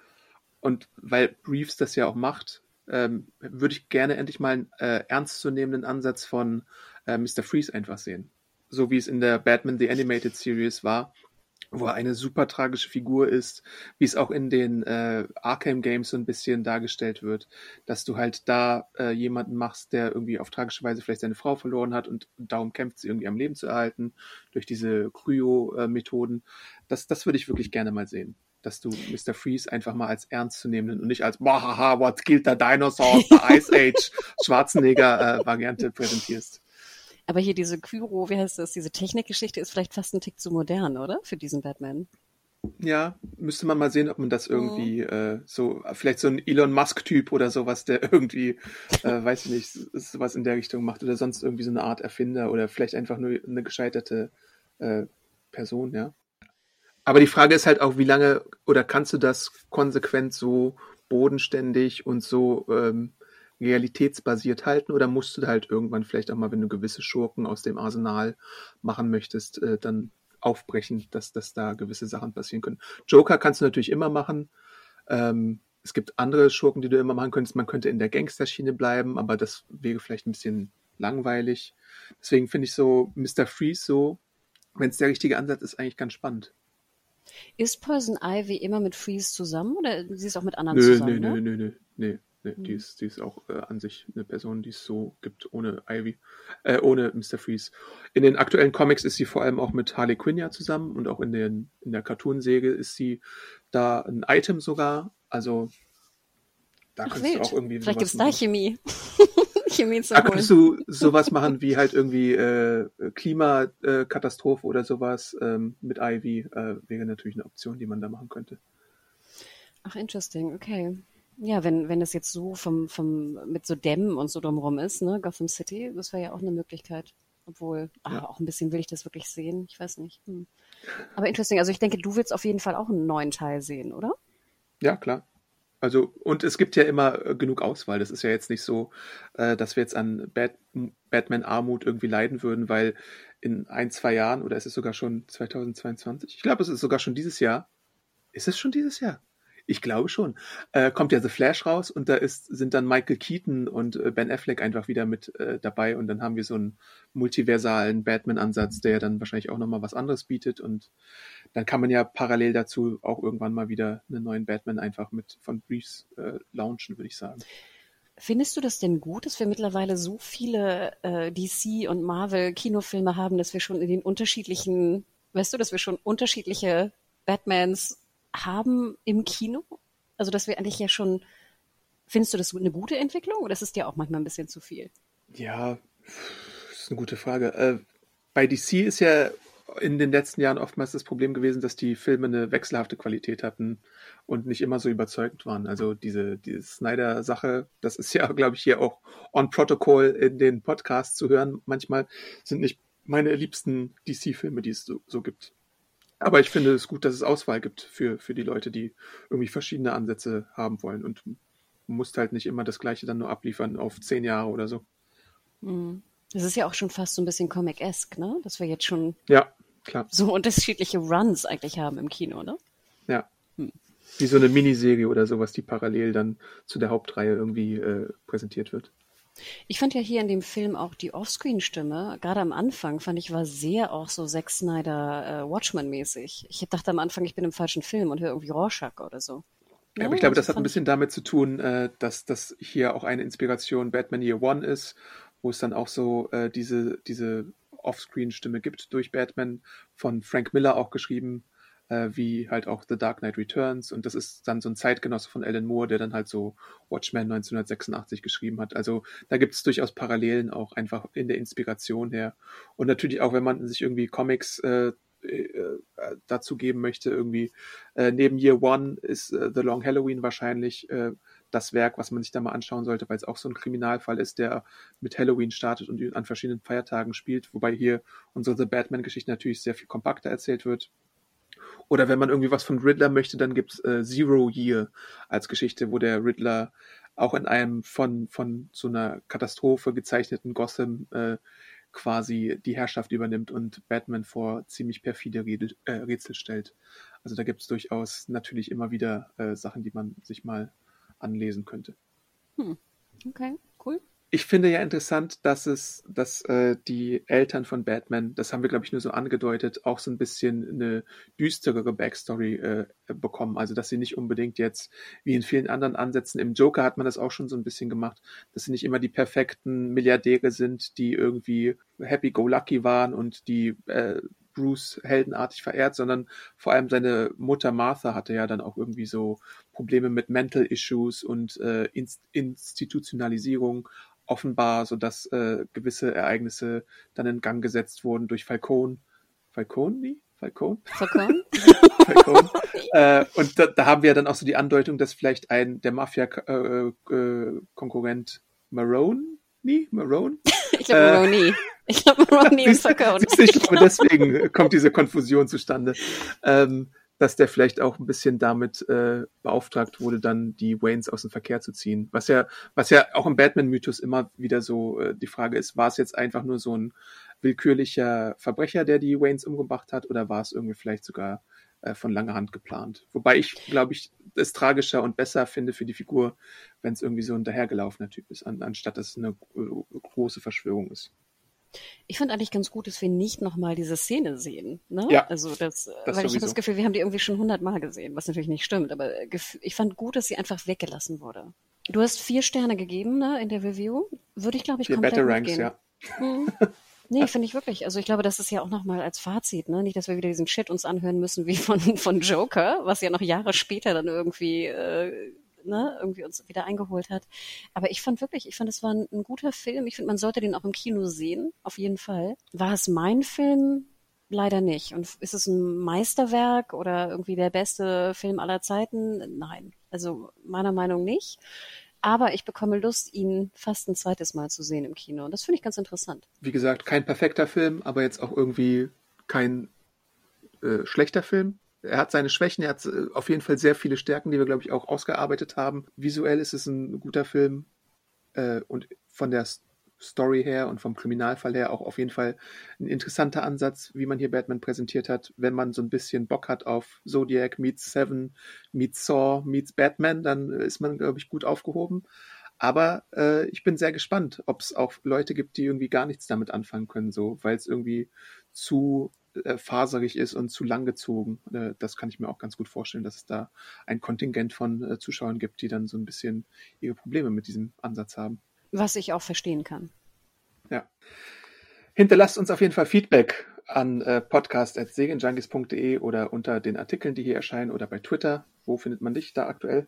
und weil Reeves das ja auch macht, würde ich gerne endlich mal einen ernstzunehmenden Ansatz von Mr. Freeze einfach sehen. So wie es in der Batman The Animated Series war, wo er eine super tragische Figur ist, wie es auch in den Arkham Games so ein bisschen dargestellt wird, dass du halt da jemanden machst, der irgendwie auf tragische Weise vielleicht seine Frau verloren hat und darum kämpft, sie irgendwie am Leben zu erhalten, durch diese Kryo-Methoden. Das würde ich wirklich gerne mal sehen. Dass du Mr. Freeze einfach mal als ernstzunehmenden und nicht als Mahaha, what killed the dinosaurs, the Ice Age, Schwarzenegger-Variante präsentierst. Aber hier diese Kyro, wie heißt das, diese Technikgeschichte ist vielleicht fast ein Tick zu modern, oder? Für diesen Batman. Ja, müsste man mal sehen, ob man das irgendwie vielleicht so ein Elon Musk-Typ oder sowas, der irgendwie, weiß ich nicht, sowas in der Richtung macht oder sonst irgendwie so eine Art Erfinder oder vielleicht einfach nur eine gescheiterte Person, ja. Aber die Frage ist halt auch, wie lange oder kannst du das konsequent so bodenständig und so realitätsbasiert halten oder musst du halt irgendwann vielleicht auch mal, wenn du gewisse Schurken aus dem Arsenal machen möchtest, dann aufbrechen, dass da gewisse Sachen passieren können. Joker kannst du natürlich immer machen. Es gibt andere Schurken, die du immer machen könntest. Man könnte in der Gangsterschiene bleiben, aber das wäre vielleicht ein bisschen langweilig. Deswegen finde ich so Mr. Freeze so, wenn es der richtige Ansatz ist, eigentlich ganz spannend. Ist Poison Ivy immer mit Freeze zusammen oder sie ist auch mit anderen zusammen? Nö. Die ist auch an sich eine Person, die es so gibt, ohne Mr. Freeze. In den aktuellen Comics ist sie vor allem auch mit Harley Quinn ja zusammen und auch in der Cartoon-Serie ist sie da ein Item sogar. Also da könntest du auch irgendwie vielleicht gibt's da Chemie. Chemie zu holen. Da könntest du sowas machen wie halt irgendwie Klimakatastrophe oder sowas mit Ivy wäre natürlich eine Option, die man da machen könnte. Ach, interesting, okay. Ja, wenn es jetzt so vom mit so Dämmen und so drumherum ist, ne, Gotham City, das wäre ja auch eine Möglichkeit. Obwohl, auch ein bisschen will ich das wirklich sehen, ich weiß nicht. Aber interesting, also ich denke, du willst auf jeden Fall auch einen neuen Teil sehen, oder? Ja, klar. Also, und es gibt ja immer genug Auswahl. Das ist ja jetzt nicht so, dass wir jetzt an Batman-Armut irgendwie leiden würden, weil in 1-2 Jahren, oder es ist sogar schon 2022, ich glaube, es ist sogar schon dieses Jahr. Ist es schon dieses Jahr? Ich glaube schon. Kommt ja The Flash raus und da sind dann Michael Keaton und Ben Affleck einfach wieder mit dabei und dann haben wir so einen multiversalen Batman-Ansatz, der dann wahrscheinlich auch nochmal was anderes bietet und dann kann man ja parallel dazu auch irgendwann mal wieder einen neuen Batman einfach mit von Reeves launchen, würde ich sagen. Findest du das denn gut, dass wir mittlerweile so viele DC- und Marvel-Kinofilme haben, dass wir schon in den unterschiedlichen, weißt du, dass wir schon unterschiedliche Batmans haben im Kino? Also, dass wir eigentlich ja schon, findest du das eine gute Entwicklung oder ist es dir auch manchmal ein bisschen zu viel? Ja, das ist eine gute Frage. Bei DC ist ja in den letzten Jahren oftmals das Problem gewesen, dass die Filme eine wechselhafte Qualität hatten und nicht immer so überzeugend waren. Also diese Snyder-Sache, das ist ja, glaube ich, hier auch on Protocol in den Podcasts zu hören. Manchmal sind nicht meine liebsten DC-Filme, die es so gibt. Aber ich finde es gut, dass es Auswahl gibt für die Leute, die irgendwie verschiedene Ansätze haben wollen und musst halt nicht immer das Gleiche dann nur abliefern auf 10 Jahre oder so. Das ist ja auch schon fast so ein bisschen Comic-esque, ne? Dass wir jetzt schon so unterschiedliche Runs eigentlich haben im Kino, ne? Ja, wie so eine Miniserie oder sowas, die parallel dann zu der Hauptreihe irgendwie präsentiert wird. Ich fand ja hier in dem Film auch die Offscreen-Stimme, gerade am Anfang, fand ich, war sehr auch so Zack Snyder Watchmen-mäßig. Ich dachte am Anfang, ich bin im falschen Film und höre irgendwie Rorschach oder so. Ja, aber ich glaube, das hat ein bisschen damit zu tun, dass das hier auch eine Inspiration Batman Year One ist, wo es dann auch so diese Offscreen-Stimme gibt durch Batman, von Frank Miller auch geschrieben, wie halt auch The Dark Knight Returns, und das ist dann so ein Zeitgenosse von Alan Moore, der dann halt so Watchmen 1986 geschrieben hat. Also da gibt es durchaus Parallelen auch einfach in der Inspiration her. Und natürlich auch, wenn man sich irgendwie Comics dazu geben möchte, irgendwie neben Year One ist The Long Halloween wahrscheinlich das Werk, was man sich da mal anschauen sollte, weil es auch so ein Kriminalfall ist, der mit Halloween startet und an verschiedenen Feiertagen spielt, wobei hier unsere The Batman-Geschichte natürlich sehr viel kompakter erzählt wird. Oder wenn man irgendwie was von Riddler möchte, dann gibt's Zero Year als Geschichte, wo der Riddler auch in einem von so einer Katastrophe gezeichneten Gotham quasi die Herrschaft übernimmt und Batman vor ziemlich perfide Rätsel stellt. Also da gibt's durchaus natürlich immer wieder Sachen, die man sich mal anlesen könnte. Okay, cool. Ich finde ja interessant, dass die Eltern von Batman, das haben wir, glaube ich, nur so angedeutet, auch so ein bisschen eine düsterere Backstory bekommen. Also, dass sie nicht unbedingt jetzt, wie in vielen anderen Ansätzen, im Joker hat man das auch schon so ein bisschen gemacht, dass sie nicht immer die perfekten Milliardäre sind, die irgendwie happy-go-lucky waren und die Bruce heldenartig verehrt, sondern vor allem seine Mutter Martha hatte ja dann auch irgendwie so Probleme mit Mental Issues und Institutionalisierung offenbar, sodass gewisse Ereignisse dann in Gang gesetzt wurden durch Falcone. Und da haben wir dann auch so die Andeutung, dass vielleicht der Mafia-Konkurrent Maroni? Ich glaube, Maroni. Ich glaube, Maroni ist Falcone. Ich glaube, deswegen kommt diese Konfusion zustande. Dass der vielleicht auch ein bisschen damit beauftragt wurde, dann die Waynes aus dem Verkehr zu ziehen. Was ja auch im Batman-Mythos immer wieder so die Frage ist, war es jetzt einfach nur so ein willkürlicher Verbrecher, der die Waynes umgebracht hat, oder war es irgendwie vielleicht sogar von langer Hand geplant? Wobei ich, glaube ich, es tragischer und besser finde für die Figur, wenn es irgendwie so ein dahergelaufener Typ ist, anstatt dass es eine große Verschwörung ist. Ich fand eigentlich ganz gut, dass wir nicht nochmal diese Szene sehen. Ne? Ja, also das weil ich hatte das Gefühl, wir haben die irgendwie schon 100-mal gesehen, was natürlich nicht stimmt. Aber ich fand gut, dass sie einfach weggelassen wurde. Du hast 4 Sterne gegeben, ne, in der Review. Würde ich, glaube ich, komplett mitgehen. Ja. Nee, finde ich wirklich. Also ich glaube, das ist ja auch nochmal als Fazit, ne? Nicht, dass wir wieder diesen Shit uns anhören müssen wie von Joker, was ja noch Jahre später dann irgendwie... irgendwie uns wieder eingeholt hat. Aber ich fand, es war ein guter Film. Ich finde, man sollte den auch im Kino sehen, auf jeden Fall. War es mein Film? Leider nicht. Und ist es ein Meisterwerk oder irgendwie der beste Film aller Zeiten? Nein. Also meiner Meinung nach nicht. Aber ich bekomme Lust, ihn fast ein zweites Mal zu sehen im Kino. Und das finde ich ganz interessant. Wie gesagt, kein perfekter Film, aber jetzt auch irgendwie kein schlechter Film. Er hat seine Schwächen, er hat auf jeden Fall sehr viele Stärken, die wir, glaube ich, auch ausgearbeitet haben. Visuell ist es ein guter Film und von der Story her und vom Kriminalfall her auch auf jeden Fall ein interessanter Ansatz, wie man hier Batman präsentiert hat. Wenn man so ein bisschen Bock hat auf Zodiac meets Se7en, meets Saw, meets Batman, dann ist man, glaube ich, gut aufgehoben. Aber ich bin sehr gespannt, ob es auch Leute gibt, die irgendwie gar nichts damit anfangen können, so, weil es irgendwie zu faserig ist und zu lang gezogen. Das kann ich mir auch ganz gut vorstellen, dass es da ein Kontingent von Zuschauern gibt, die dann so ein bisschen ihre Probleme mit diesem Ansatz haben. Was ich auch verstehen kann. Ja. Hinterlasst uns auf jeden Fall Feedback an podcast@segenjunkies.de oder unter den Artikeln, die hier erscheinen, oder bei Twitter. Wo findet man dich da aktuell?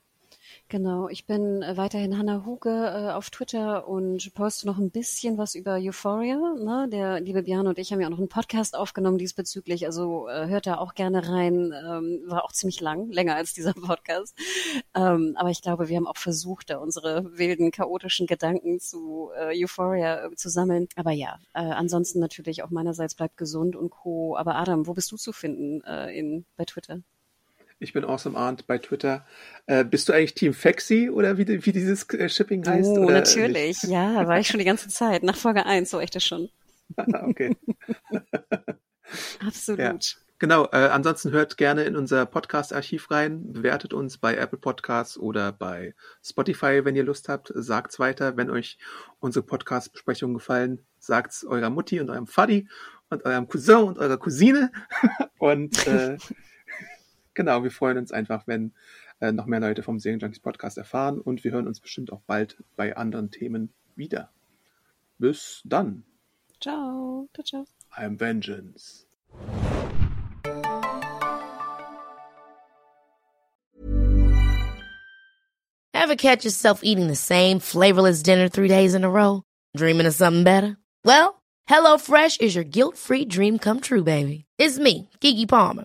Genau, ich bin weiterhin Hannah Huge auf Twitter und poste noch ein bisschen was über Euphoria. Ne? Der liebe Björn und ich haben ja auch noch einen Podcast aufgenommen diesbezüglich, also hört da auch gerne rein. War auch ziemlich lang, länger als dieser Podcast. Aber ich glaube, wir haben auch versucht, da unsere wilden, chaotischen Gedanken zu Euphoria zu sammeln. Aber ja, ansonsten natürlich auch meinerseits, bleibt gesund und Co. Aber Adam, wo bist du zu finden bei Twitter? Ich bin awesomearnt bei Twitter. Bist du eigentlich Team Faxi oder wie dieses Shipping heißt? Oh, oder natürlich. Nicht? Ja, war ich schon die ganze Zeit. Nach Folge 1 war ich das schon. Okay. Absolut. Ja. Genau. Ansonsten hört gerne in unser Podcast-Archiv rein. Bewertet uns bei Apple Podcasts oder bei Spotify, wenn ihr Lust habt. Sagt's weiter. Wenn euch unsere Podcast-Besprechungen gefallen, sagt's eurer Mutti und eurem Vati und eurem Cousin und eurer Cousine. Und genau, wir freuen uns einfach, wenn noch mehr Leute vom Serienjunkies Podcast erfahren, und wir hören uns bestimmt auch bald bei anderen Themen wieder. Bis dann. Ciao. Ciao, ciao. I am Vengeance. Ever catch yourself eating the same flavorless dinner 3 days in a row? Dreaming of something better? Well, HelloFresh is your guilt-free dream come true, baby. It's me, Keke Palmer.